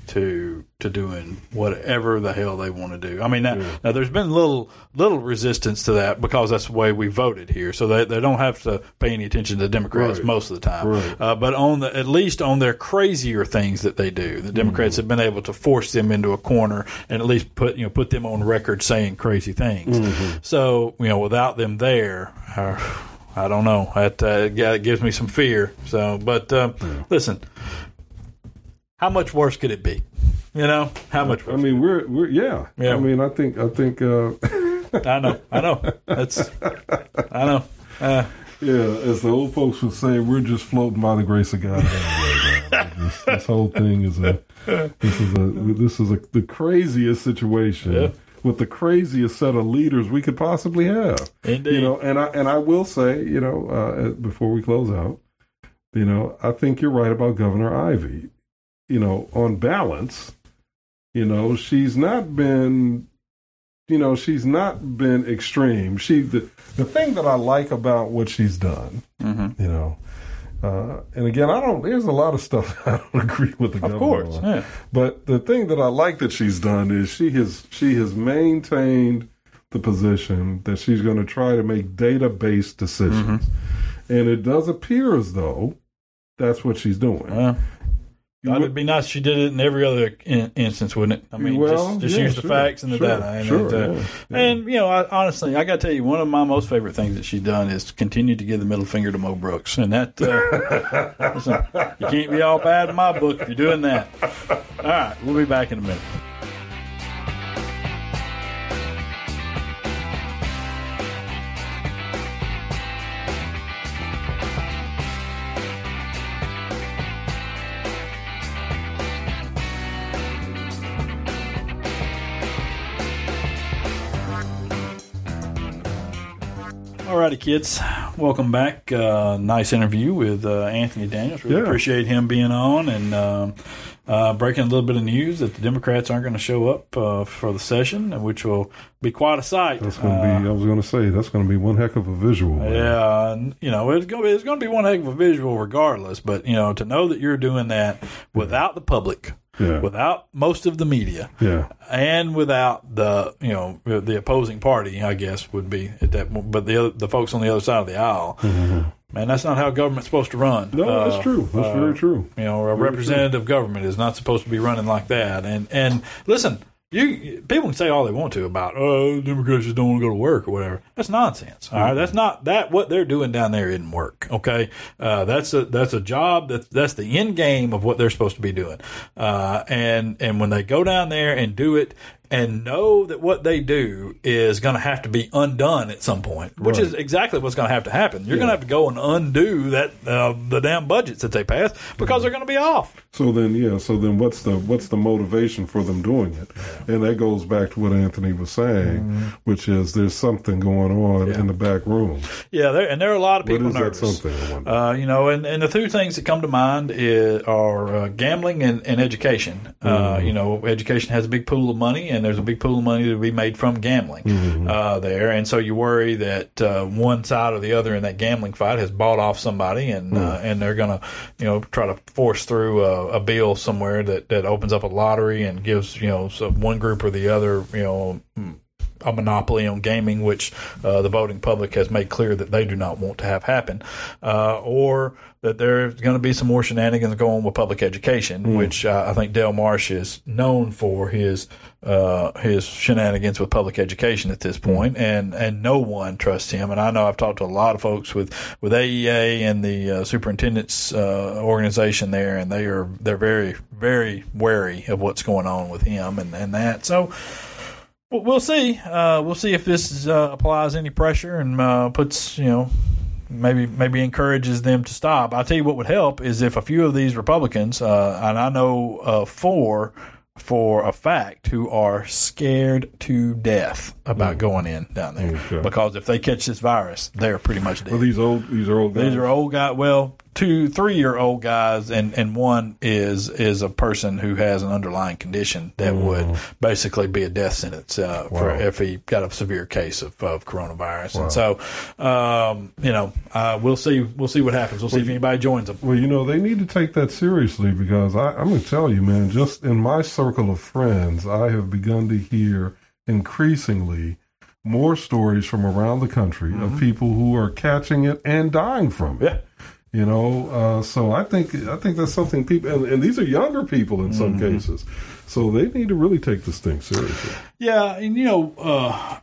to doing whatever the hell they want to do. I mean, now there's been little resistance to that, because that's the way we voted here. So they don't have to pay any attention to Democrats most of the time. Right. But at least on their crazier things that they do, the Democrats have been able to force them into a corner and at least put them on record saying crazy things. Mm-hmm. So without them there. I don't know. That gives me some fear. So, but listen. How much worse could it be? How much worse? I mean, we're. I mean, I think. I know. I know. As the old folks would say, we're just floating by the grace of God. This whole thing is the craziest situation. Yeah. With the craziest set of leaders we could possibly have. Indeed. And I will say, before we close out, I think you're right about Governor Ivey. On balance, she's not been extreme. The thing that I like about what she's done, and again, there's a lot of stuff I don't agree with the governor. Of course, yeah. But the thing that I like that she's done is she has maintained the position that she's going to try to make data-based decisions, and it does appear as though that's what she's doing. It would be nice if she did it in every other instance, wouldn't it? I mean, use the facts and the data. And, honestly, I got to tell you, one of my most favorite things that she's done is continue to give the middle finger to Mo Brooks. And that, listen, you can't be all bad in my book if you're doing that. All right, we'll be back in a minute. Alrighty, kids. welcome back. Nice interview with Anthony Daniels. Really appreciate him being on and breaking a little bit of news that the Democrats aren't going to show up for the session, which will be quite a sight. That's going to be. I was going to say that's going to be one heck of a visual. Yeah, you know it's going to be one heck of a visual regardless. But you know to know that you're doing that without the public. Yeah. Without most of the media, and without the opposing party, I guess would be at that point. But the folks on the other side of the aisle, man, that's not how government's supposed to run. No, that's true. That's very true. You know, a representative government is not supposed to be running like that. And listen, people can say all they want to about Democrats just don't want to go to work or whatever. That's nonsense. All right, that's not that what they're doing down there isn't work. Okay, that's a job that's the end game of what they're supposed to be doing. And when they go down there and do it and know that what they do is going to have to be undone at some point, which is exactly what's going to have to happen. You're going to have to go and undo that the damn budgets that they pass because they're going to be off. So then what's the motivation for them doing it? And that goes back to what Anthony was saying, which is there's something going on in the back room. Yeah, there are a lot of people nervous. What is that something, I wonder? And the two things that come to mind are gambling and education. Education has a big pool of money. And there's a big pool of money to be made from gambling there. And so you worry that one side or the other in that gambling fight has bought off somebody and they're going to, try to force through a bill somewhere that opens up a lottery and gives, one group or the other, a monopoly on gaming, which the voting public has made clear that they do not want to have happen, or that there's going to be some more shenanigans going with public education, which I think Del Marsh is known for his shenanigans with public education at this point, and no one trusts him. And I know I've talked to a lot of folks with AEA and the superintendent's organization there, and they're very, very wary of what's going on with him and that. So. We'll see. We'll see if this applies any pressure and puts, maybe encourages them to stop. I'll tell you what would help is if a few of these Republicans, and I know four for a fact, who are scared to death about going in down there because if they catch this virus, they're pretty much dead. Well, these are old guys. These are old guys. Well, 2-3-year-old guys, and one is a person who has an underlying condition that would basically be a death sentence for if he got a severe case of coronavirus. Wow. And so, we'll see what happens. We'll see if anybody joins them. Well, they need to take that seriously because I'm going to tell you, man, just in my circle of friends, I have begun to hear increasingly more stories from around the country of people who are catching it and dying from it. Yeah. So I think that's something people, and these are younger people in some cases, so they need to really take this thing seriously. Yeah, and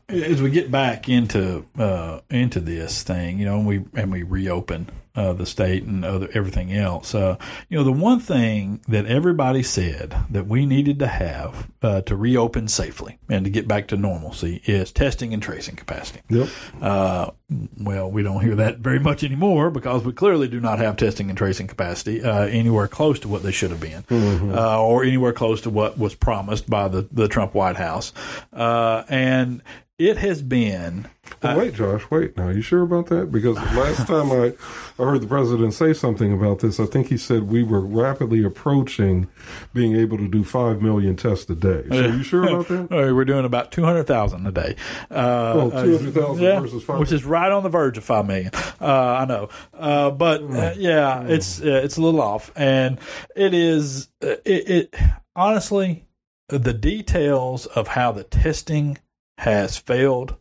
as we get back into this thing, and we reopen the state and everything else, the one thing that everybody said that we needed to have to reopen safely and to get back to normalcy is testing and tracing capacity. Yep. Well, we don't hear that very much anymore because we clearly do not have testing and tracing capacity anywhere close to what they should have been or anywhere close to what was promised by the Trump White House. And it has been... Well, wait, Josh, wait. Now, you sure about that? Because last time I heard the president say something about this, I think he said we were rapidly approaching being able to do 5 million tests a day. So you sure about that? We're doing about 200,000 a day. 200,000 versus 5 million. Which is right on the verge of 5 million. I know. It's a little off. And it is, honestly, the details of how the testing has failed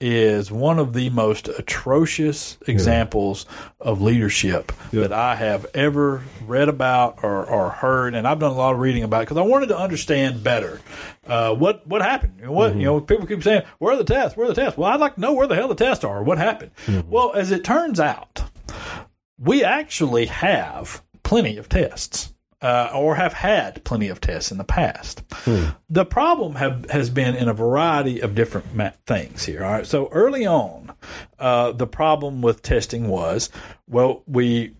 is one of the most atrocious examples of leadership that I have ever read about or heard. And I've done a lot of reading about it because I wanted to understand better what happened. People keep saying, where are the tests? Where are the tests? Well, I'd like to know where the hell the tests are or what happened. Well, as it turns out, we actually have plenty of tests. Or have had plenty of tests in the past. The problem has been in a variety of different things here. All right. So early on, the problem with testing was, we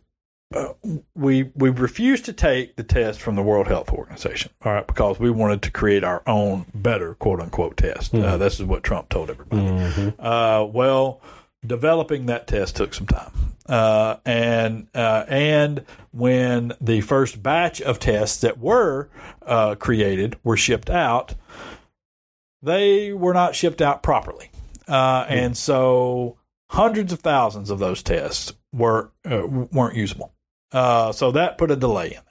refused to take the test from the World Health Organization, all right, because we wanted to create our own better quote unquote test. This is what Trump told everybody. developing that test took some time. And when the first batch of tests that were created were shipped out, they were not shipped out properly. And so hundreds of thousands of those tests weren't usable. So that put a delay in it.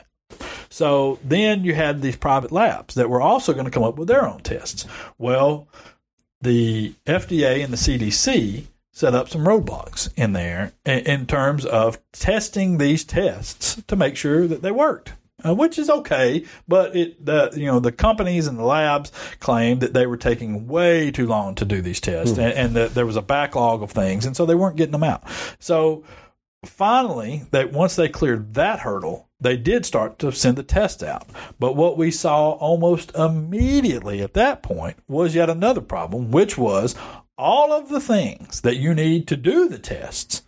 So then you had these private labs that were also going to come up with their own tests. Well, the FDA and the CDC set up some roadblocks in there in terms of testing these tests to make sure that they worked. Which is okay, but the companies and the labs claimed that they were taking way too long to do these tests, and that there was a backlog of things, and so they weren't getting them out. So finally, once they cleared that hurdle, they did start to send the test out. But what we saw almost immediately at that point was yet another problem, which was all of the things that you need to do the tests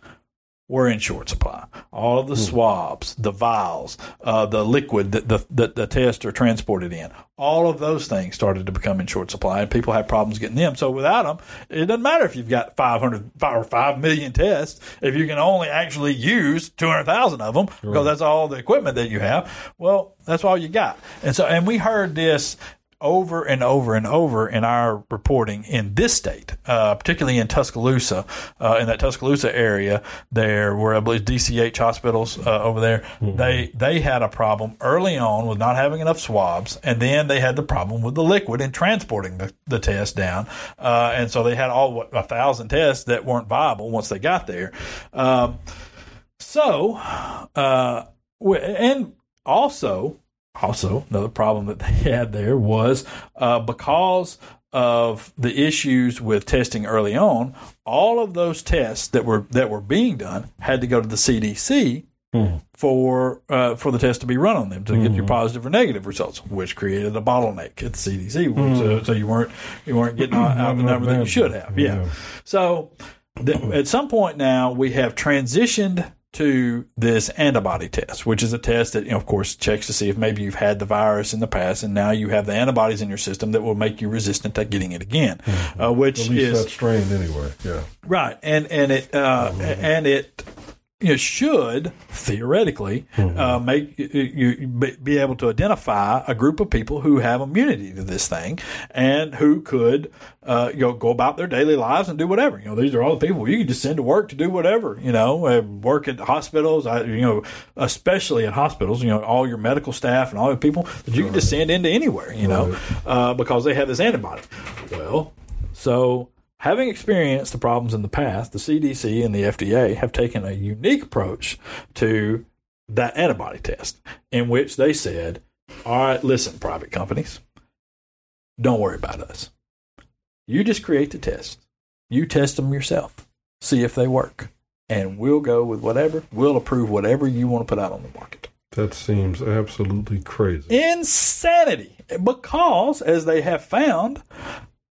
were in short supply. All of the swabs, the vials, the liquid that the tests are transported in, all of those things started to become in short supply, and people had problems getting them. So without them, it doesn't matter if you've got 5 million tests, if you can only actually use 200,000 of them, because that's all the equipment that you have. Well, that's all you got. And we heard this over and over and over in our reporting in this state, particularly in Tuscaloosa, in that Tuscaloosa area. There were, I believe, DCH hospitals over there. Mm-hmm. They had a problem early on with not having enough swabs, and then they had the problem with the liquid and transporting the test down. And so they had 1,000 tests that weren't viable once they got there. Also, another problem that they had there was because of the issues with testing early on, all of those tests that were being done had to go to the CDC for the test to be run on them to get your positive or negative results, which created a bottleneck at the CDC. So you weren't getting out the number that you should have. Yeah. So at some point now we have transitioned to this antibody test, which is a test that, of course, checks to see if maybe you've had the virus in the past, and now you have the antibodies in your system that will make you resistant to getting it again, which is at least that strain anyway. Yeah, right. And it you should theoretically make you be able to identify a group of people who have immunity to this thing and who could go about their daily lives and do whatever. These are all the people you can just send to work to do whatever. Work at hospitals. Especially at hospitals. All your medical staff and all the people that you can just send into anywhere. Because they have this antibody. Well, so. Having experienced the problems in the past, the CDC and the FDA have taken a unique approach to that antibody test, in which they said, all right, listen, private companies, don't worry about us. You just create the test. You test them yourself. See if they work. And we'll go with whatever. We'll approve whatever you want to put out on the market. That seems absolutely crazy. Insanity. Because, as they have found,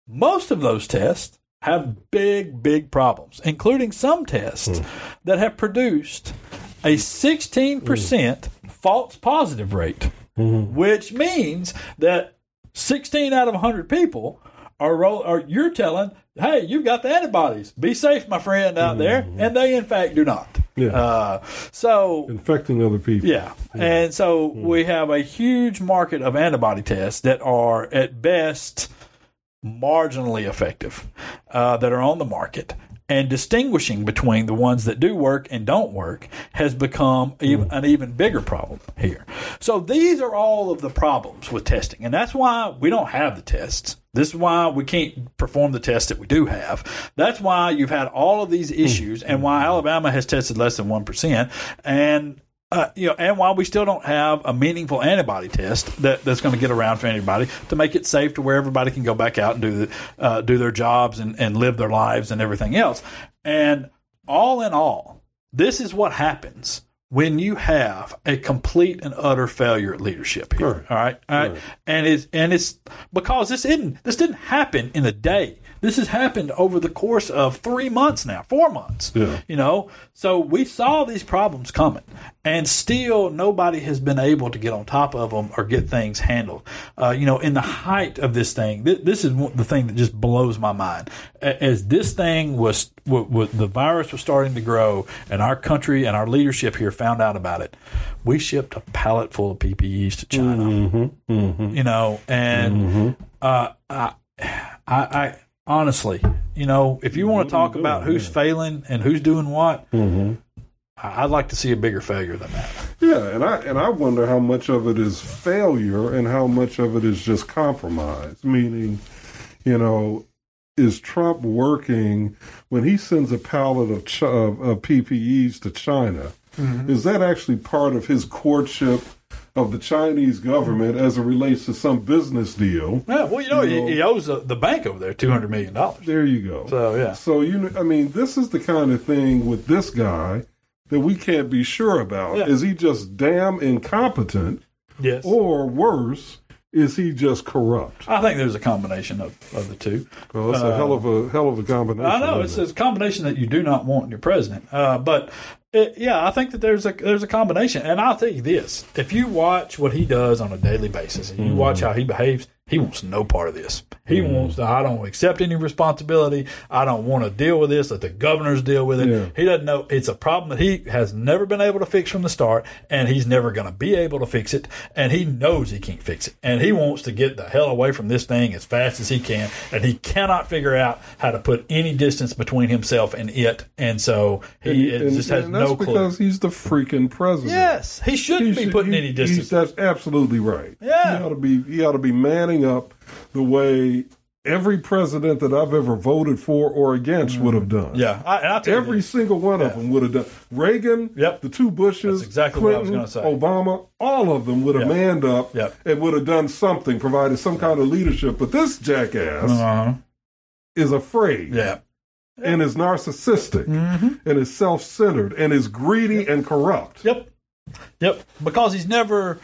most of those tests have big, big problems, including some tests that have produced a 16% false positive rate, which means that 16 out of 100 people are you're telling, hey, you've got the antibodies. Be safe, my friend, out there. And they, in fact, do not. Yeah. So infecting other people. Yeah. And so we have a huge market of antibody tests that are, at best, marginally effective that are on the market, and distinguishing between the ones that do work and don't work has become an even bigger problem here. So these are all of the problems with testing, and that's why we don't have the tests. This is why we can't perform the tests that we do have. That's why you've had all of these issues, and why Alabama has tested less than 1%, and while we still don't have a meaningful antibody test that's going to get around for anybody to make it safe to where everybody can go back out and do their jobs and live their lives and everything else. And all in all, this is what happens when you have a complete and utter failure at leadership here. All right. And it's because this didn't happen in a day. This has happened over the course of 3 months now, 4 months. Yeah. You know, so we saw these problems coming, and still nobody has been able to get on top of them or get things handled. You know, in the height of this thing, this is the thing that just blows my mind. As this thing was the virus was starting to grow, and our country and our leadership here found out about it, we shipped a pallet full of PPEs to China. Mm-hmm, mm-hmm. You know, and I honestly, you know, if you want to talk about who's failing and who's doing what, I'd like to see a bigger failure than that. Yeah, and I wonder how much of it is failure and how much of it is just compromise. Meaning, you know, is Trump working when he sends a pallet of PPEs to China? Mm-hmm. Is that actually part of his courtship of the Chinese government as it relates to some business deal? Yeah, well, you know, he owes the bank over there $200 million. There you go. So, yeah. So, you know, I mean, this is the kind of thing with this guy that we can't be sure about. Yeah. Is he just damn incompetent? Yes. Or worse, is he just corrupt? I think there's a combination of the two. Well, that's a hell of a combination. I know. It's a combination that you do not want in your president. But I think that there's a combination. And I'll tell you this. If you watch what he does on a daily basis and you watch how he behaves, he wants no part of this. He wants to, I don't accept any responsibility. I don't want to deal with this. Let the governors deal with it. Yeah. He doesn't know. It's a problem that he has never been able to fix from the start, and he's never going to be able to fix it, and he knows he can't fix it. And he wants to get the hell away from this thing as fast as he can, and he cannot figure out how to put any distance between himself and it, and so he just has no clue. That's because he's the freaking president. Yes, he shouldn't be putting any distance. That's absolutely right. Yeah. He ought to be manning up the way every president that I've ever voted for or against would have done. Yeah. Every single one of them would have done. Reagan, the two Bushes, exactly, Clinton, Obama, all of them would have manned up and would have done something, provided some kind of leadership. But this jackass is afraid and is narcissistic and is self-centered and is greedy and corrupt. Yep, because he's never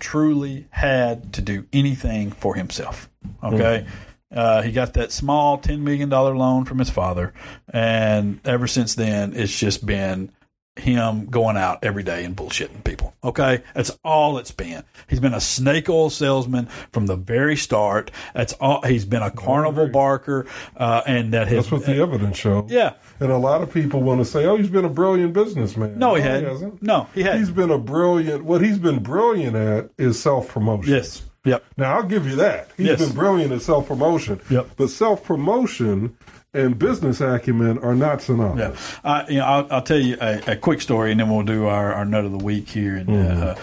truly had to do anything for himself. Okay, he got that small $10 million loan from his father, and ever since then, it's just been him going out every day and bullshitting people. Okay, that's all it's been. He's been a snake oil salesman from the very start. That's all. He's been a carnival barker, and that's what the evidence shows. Yeah, and a lot of people want to say, "Oh, he's been a brilliant businessman." No, he hasn't. No, he hasn't. He's been a brilliant. What he's been brilliant at is self-promotion. Yes. Yep. Now I'll give you that. He's been brilliant at self-promotion. Yep. But self-promotion and business acumen are not synonymous. Yeah. I'll tell you a quick story, and then we'll do our nut of the week here. And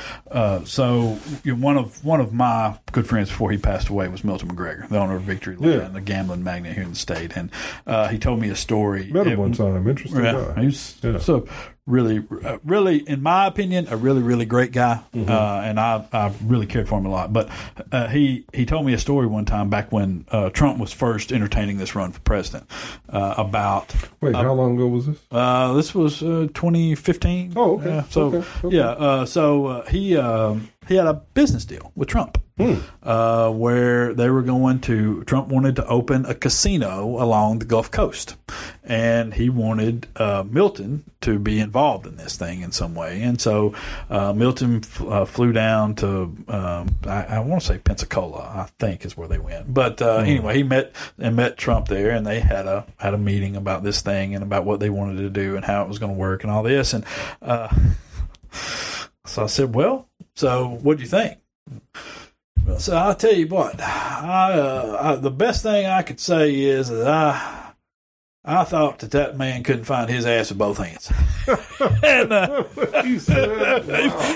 so, one of my good friends before he passed away was Milton McGregor, the owner of Victory Land, the gambling magnate here in the state. And he told me a story. Met him one time. Interesting guy. He's really, in my opinion, a really, really great guy, and I really cared for him a lot. But he told me a story one time back when Trump was first entertaining this run for president about... Wait, how long ago was this? This was 2015. Oh, okay. He had a business deal with Trump where they were Trump wanted to open a casino along the Gulf Coast, and he wanted Milton to be involved in this thing in some way. And so Milton flew down to, I want to say Pensacola, I think is where they went. But anyway, he met Trump there, and they had a meeting about this thing and about what they wanted to do and how it was going to work and all this. And so I said, well, so what do you think? So I'll tell you what, the best thing I could say is that I thought that man couldn't find his ass with both hands. And, he said, wow.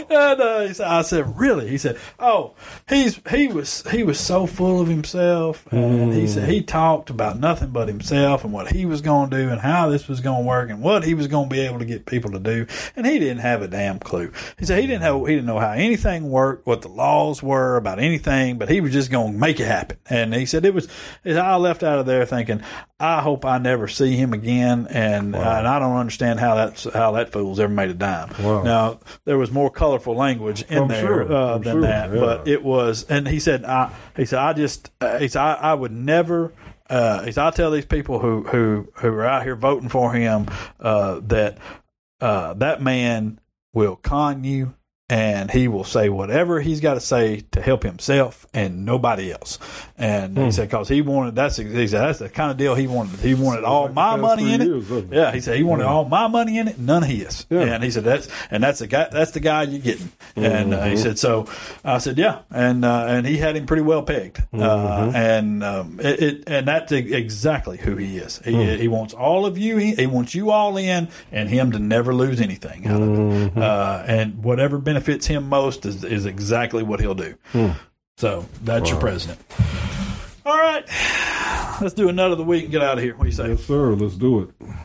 And I said, really? He said, oh, he was so full of himself, and he said he talked about nothing but himself and what he was going to do and how this was going to work and what he was going to be able to get people to do, and he didn't have a damn clue. He said he didn't know how anything worked, what the laws were about anything, but he was just going to make it happen. And he said I left out of there thinking, I hope I never see him again, and I don't understand how that fool's ever made a dime. Wow. Now, there was more colorful language in than that, but it was. And he said, "I would never is I tell these people who are out here voting for him that man will con you, and he will say whatever he's got to say to help himself and nobody else. And he said, because he wanted, that's the kind of deal he wanted. He wanted all my money in it. Yeah, he said he wanted all my money in it, none of his. Yeah. And he said that's the guy you're getting. And he said, so I said, yeah, and he had him pretty well pegged. And that's exactly who he is. He wants all of you. He wants you all in, and him to never lose anything out of it. And whatever benefits him most is exactly what he'll do. So that's your president. All right, let's do another of the week and get out of here. What do you say? Yes, sir. Let's do it. All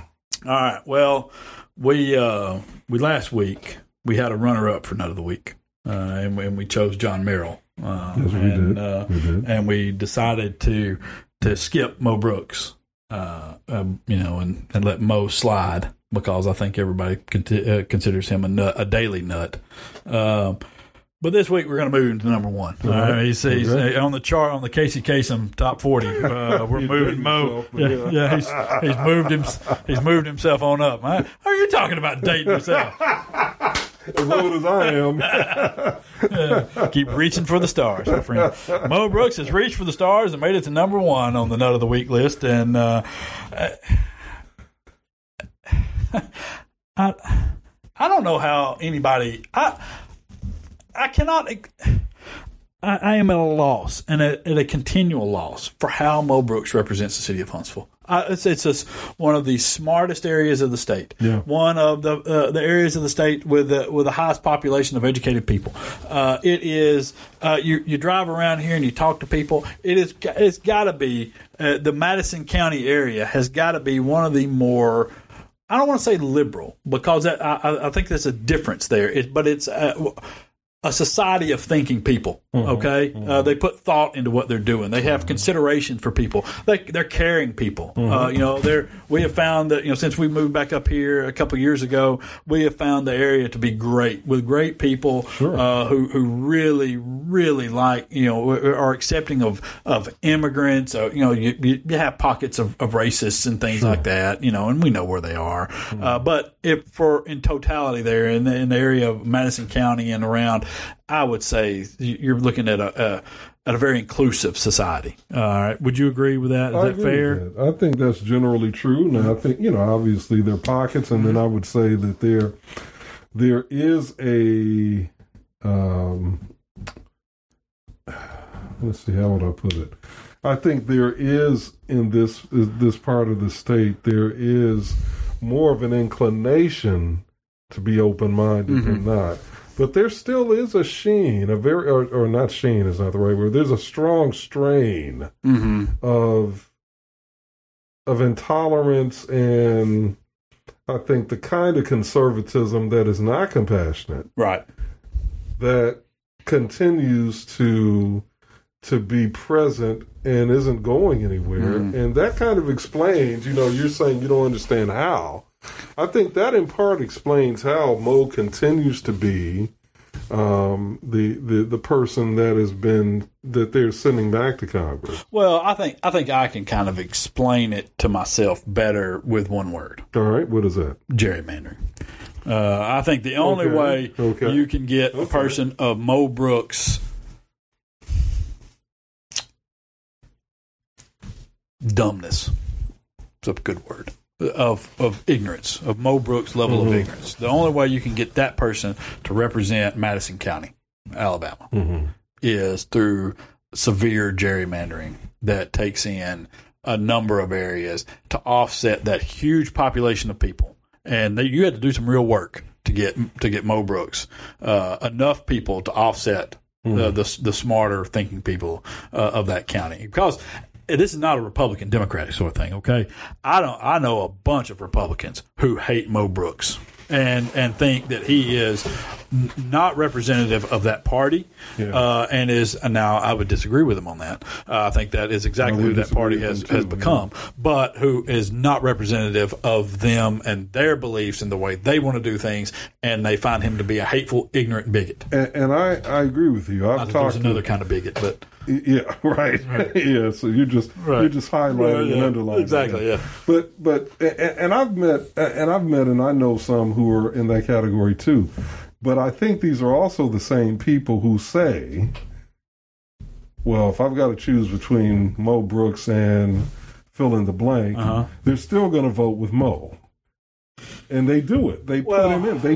right. Well, we last week we had a runner-up for nut of the week, and we chose John Merrill. Yes, we did. And we decided to skip Mo Brooks, and let Mo slide, because I think everybody considers him a daily nut. But this week we're going to move into number one. He's on the chart, on the Casey Kasem top 40. We're moving Mo. Yeah, he's moved himself on up. Right? Are you talking about dating yourself? As old as I am. Keep reaching for the stars, my friend. Mo Brooks has reached for the stars and made it to number one on the Nut of the Week list. And I don't know how anybody – I cannot – I am at a loss, and at a continual loss, for how Mo Brooks represents the city of Huntsville. It's just one of the smartest areas of the state. Yeah. One of the areas of the state with the highest population of educated people. It is you drive around here and you talk to people. It's got to be the Madison County area has got to be one of the more – I don't want to say liberal, because I think there's a difference there. But it's a society of thinking people. Okay, they put thought into what they're doing. They have consideration for people. They're caring people. We have found that since we moved back up here a couple of years ago, we have found the area to be great, with great people who really, really like are accepting of immigrants. You have pockets of racists and things like that. And we know where they are. But in totality, there in the area of Madison County and around, I would say you're looking at a very inclusive society. All right, would you agree with that? Is that fair? I think that's generally true. Now, I think obviously there are pockets, and then I would say that there is a let's see, how would I put it? I think there is, in this part of the state, there is more of an inclination to be open-minded than not. But there still is a sheen, not sheen is not the right word. There's a strong strain of intolerance, and I think the kind of conservatism that is not compassionate, right? That continues to be present and isn't going anywhere, and that kind of explains. You're saying you don't understand how. I think that in part explains how Mo continues to be the person that they're sending back to Congress. Well, I think I can kind of explain it to myself better with one word. All right, what is that? Gerrymandering. I think the only way you can get a person of Mo Brooks' dumbness. It's a good word. Of ignorance, of Mo Brooks' level of ignorance. The only way you can get that person to represent Madison County, Alabama, is through severe gerrymandering that takes in a number of areas to offset that huge population of people. And you had to do some real work to get Mo Brooks enough people to offset the smarter thinking people of that county, because this is not a Republican Democratic sort of thing, okay? I know a bunch of Republicans who hate Mo Brooks and think that he is not representative of that party, and is now I would disagree with him on that. I think that is exactly who that party has become, but who is not representative of them and their beliefs and the way they want to do things, and they find him to be a hateful, ignorant bigot. And I agree with you. I've talked another kind of bigot, but yeah, right. Yeah, so you're just highlighting and underlining exactly. That. Yeah, but I've met and I know some who are in that category too. But I think these are also the same people who say, well, if I've got to choose between Mo Brooks and fill in the blank, they're still going to vote with Mo. And they do it. They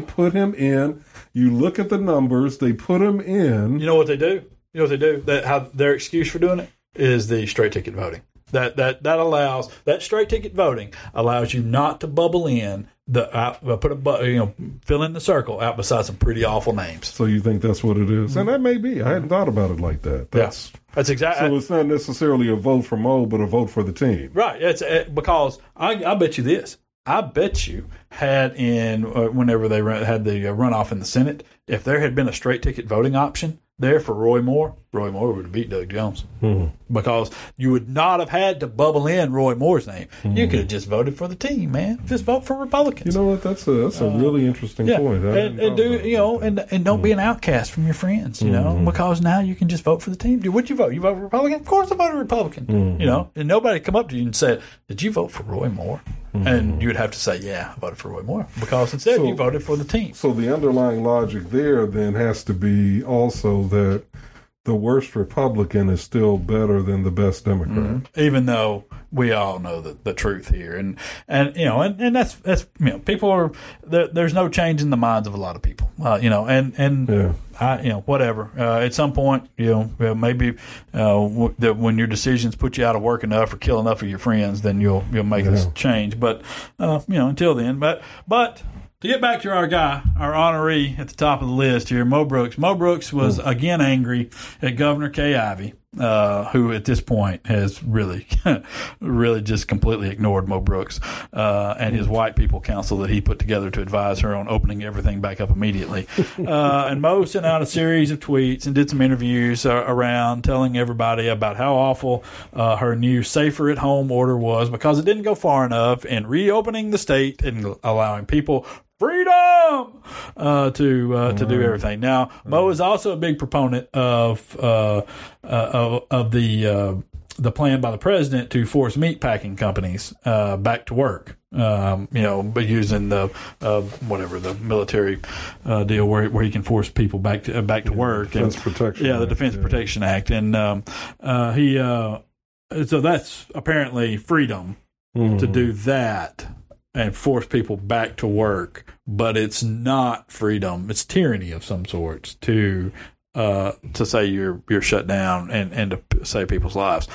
put him in. You look at the numbers. They put him in. You know what they do? That how their excuse for doing it is the straight ticket voting. That straight ticket voting allows you not to bubble in fill in the circle out beside some pretty awful names. So you think that's what it is, and that may be. I hadn't thought about it like that. That's exactly. So it's not necessarily a vote for Mo, but a vote for the team, right? It's because I bet you this. I bet you had whenever they had the runoff in the Senate, if there had been a straight ticket voting option there for Roy Moore would have beat Doug Jones because you would not have had to bubble in Roy Moore's name. You could have just voted for the team, man. Just vote for Republicans. You know what? That's a really interesting point. And don't be an outcast from your friends. You know, because now you can just vote for the team. Dude, would you vote? You vote for Republican? Of course, I voted Republican. You know, and nobody come up to you and said, "Did you vote for Roy Moore?" And you would have to say, "Yeah, I voted for Roy Moore," because instead you voted for the team. So the underlying logic there then has to be also that the worst Republican is still better than the best Democrat, even though we all know the truth here. And that's people are there's no change in the minds of a lot of people, whatever. At some point, maybe when your decisions put you out of work enough or kill enough of your friends, then you'll make this change. But until then, but. To get back to our guy, our honoree at the top of the list here, Mo Brooks. Mo Brooks was again angry at Governor Kay Ivey, who at this point has really just completely ignored Mo Brooks and his white people council that he put together to advise her on opening everything back up immediately. And Mo sent out a series of tweets and did some interviews around telling everybody about how awful her new safer at home order was because it didn't go far enough in reopening the state and allowing people freedom to do everything. Now, Mo is also a big proponent of the plan by the president to force meat packing companies back to work. But using the the military deal where he can force people back to work. Protection Act, and so that's apparently freedom to do that. And force people back to work, but it's not freedom. It's tyranny of some sorts to say you're shut down and to save people's lives.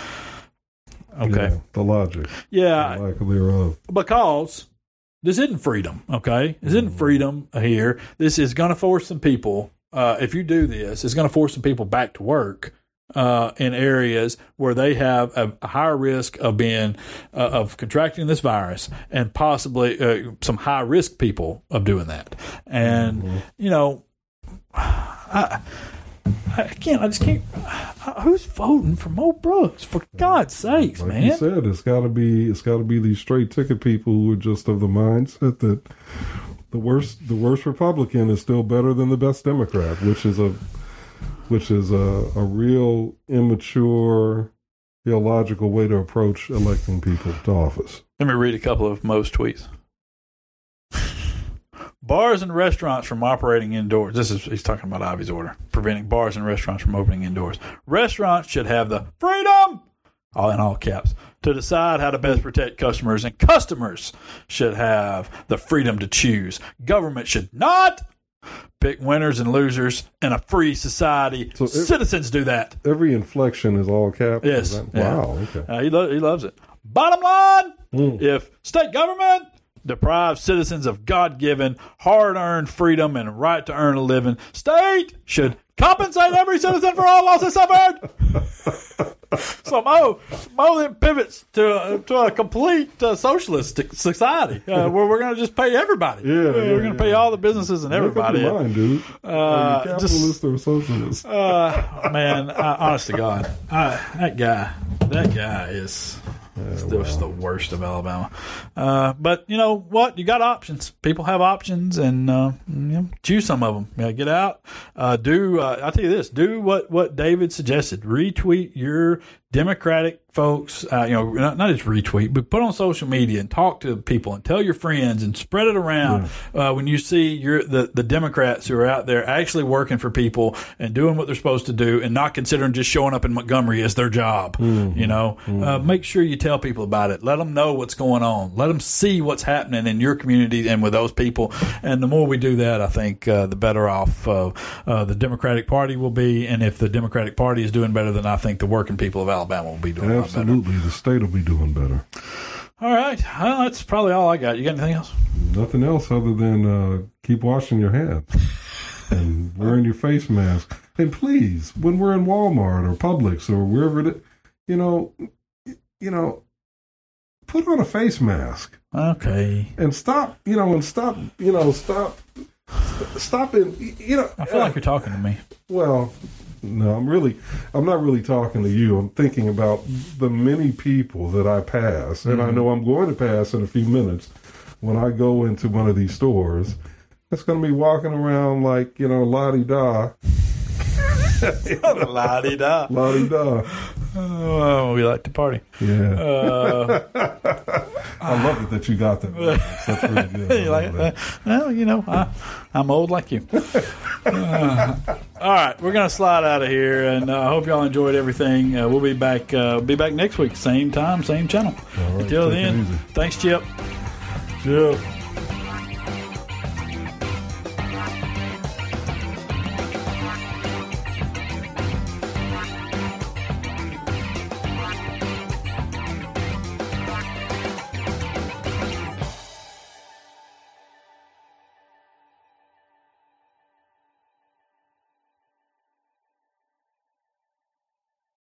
Okay, the logic. Yeah, the lack thereof. Because this isn't freedom. Okay, this isn't freedom here. This is going to force some people. If you do this, it's going to force some people back to work. In areas where they have a higher risk of being of contracting this virus, and possibly some high risk people of doing that, and I just can't. Who's voting for Mo Brooks? For God's sakes, man! You said it's got to be these straight ticket people who are just of the mindset that the worst Republican is still better than the best Democrat, which is a real immature, illogical way to approach electing people to office. Let me read a couple of Mo's tweets. Bars and restaurants from operating indoors. He's talking about Ivy's order, preventing bars and restaurants from opening indoors. Restaurants should have the freedom, all in all caps, to decide how to best protect customers, and customers should have the freedom to choose. Government should not pick winners and losers in a free society. So citizens do that. Every inflection is all caps. Yes. Wow. Yeah. Okay. He loves it. Bottom line, if state government deprives citizens of God-given, hard-earned freedom and right to earn a living, state should compensate every citizen for all losses suffered. So Mo then pivots to a complete socialist society where we're going to just pay everybody. Yeah, we're going to pay all the businesses and everybody. Make up your mind, dude. Are you capitalist or socialist? Man, honest to God, that guy is. That's the worst of Alabama. But you know what? You got options. People have options, and choose some of them. Get out. I'll tell you this. Do what David suggested. Retweet your Democratic folks. Not just retweet, but put on social media and talk to people and tell your friends and spread it around. Yeah. When you see the Democrats who are out there actually working for people and doing what they're supposed to do and not considering just showing up in Montgomery as their job, make sure you tell people about it. Let them know what's going on. Let them see what's happening in your community and with those people. And the more we do that, I think the better off the Democratic Party will be. And if the Democratic Party is doing better, then I think the working people of Alabama will be doing absolutely better. The state will be doing better. All right. Well, that's probably all I got. You got anything else? Nothing else other than keep washing your hands and wearing your face mask. And please, when we're in Walmart or Publix or wherever it is, put on a face mask. Okay. And stop. I feel like you're talking to me. Well, no, I'm not really talking to you. I'm thinking about the many people that I pass, and I know I'm going to pass in a few minutes when I go into one of these stores. That's going to be walking around like, la-di-da. La-di-da. La-di-da. Oh, we like to party. Yeah. I love it that you got that. That's really good. You like that? Well, I'm old like you. All right, we're going to slide out of here, and I hope y'all enjoyed everything. We'll be back. Be back next week, same time, same channel. Right, until then, thanks, Chip.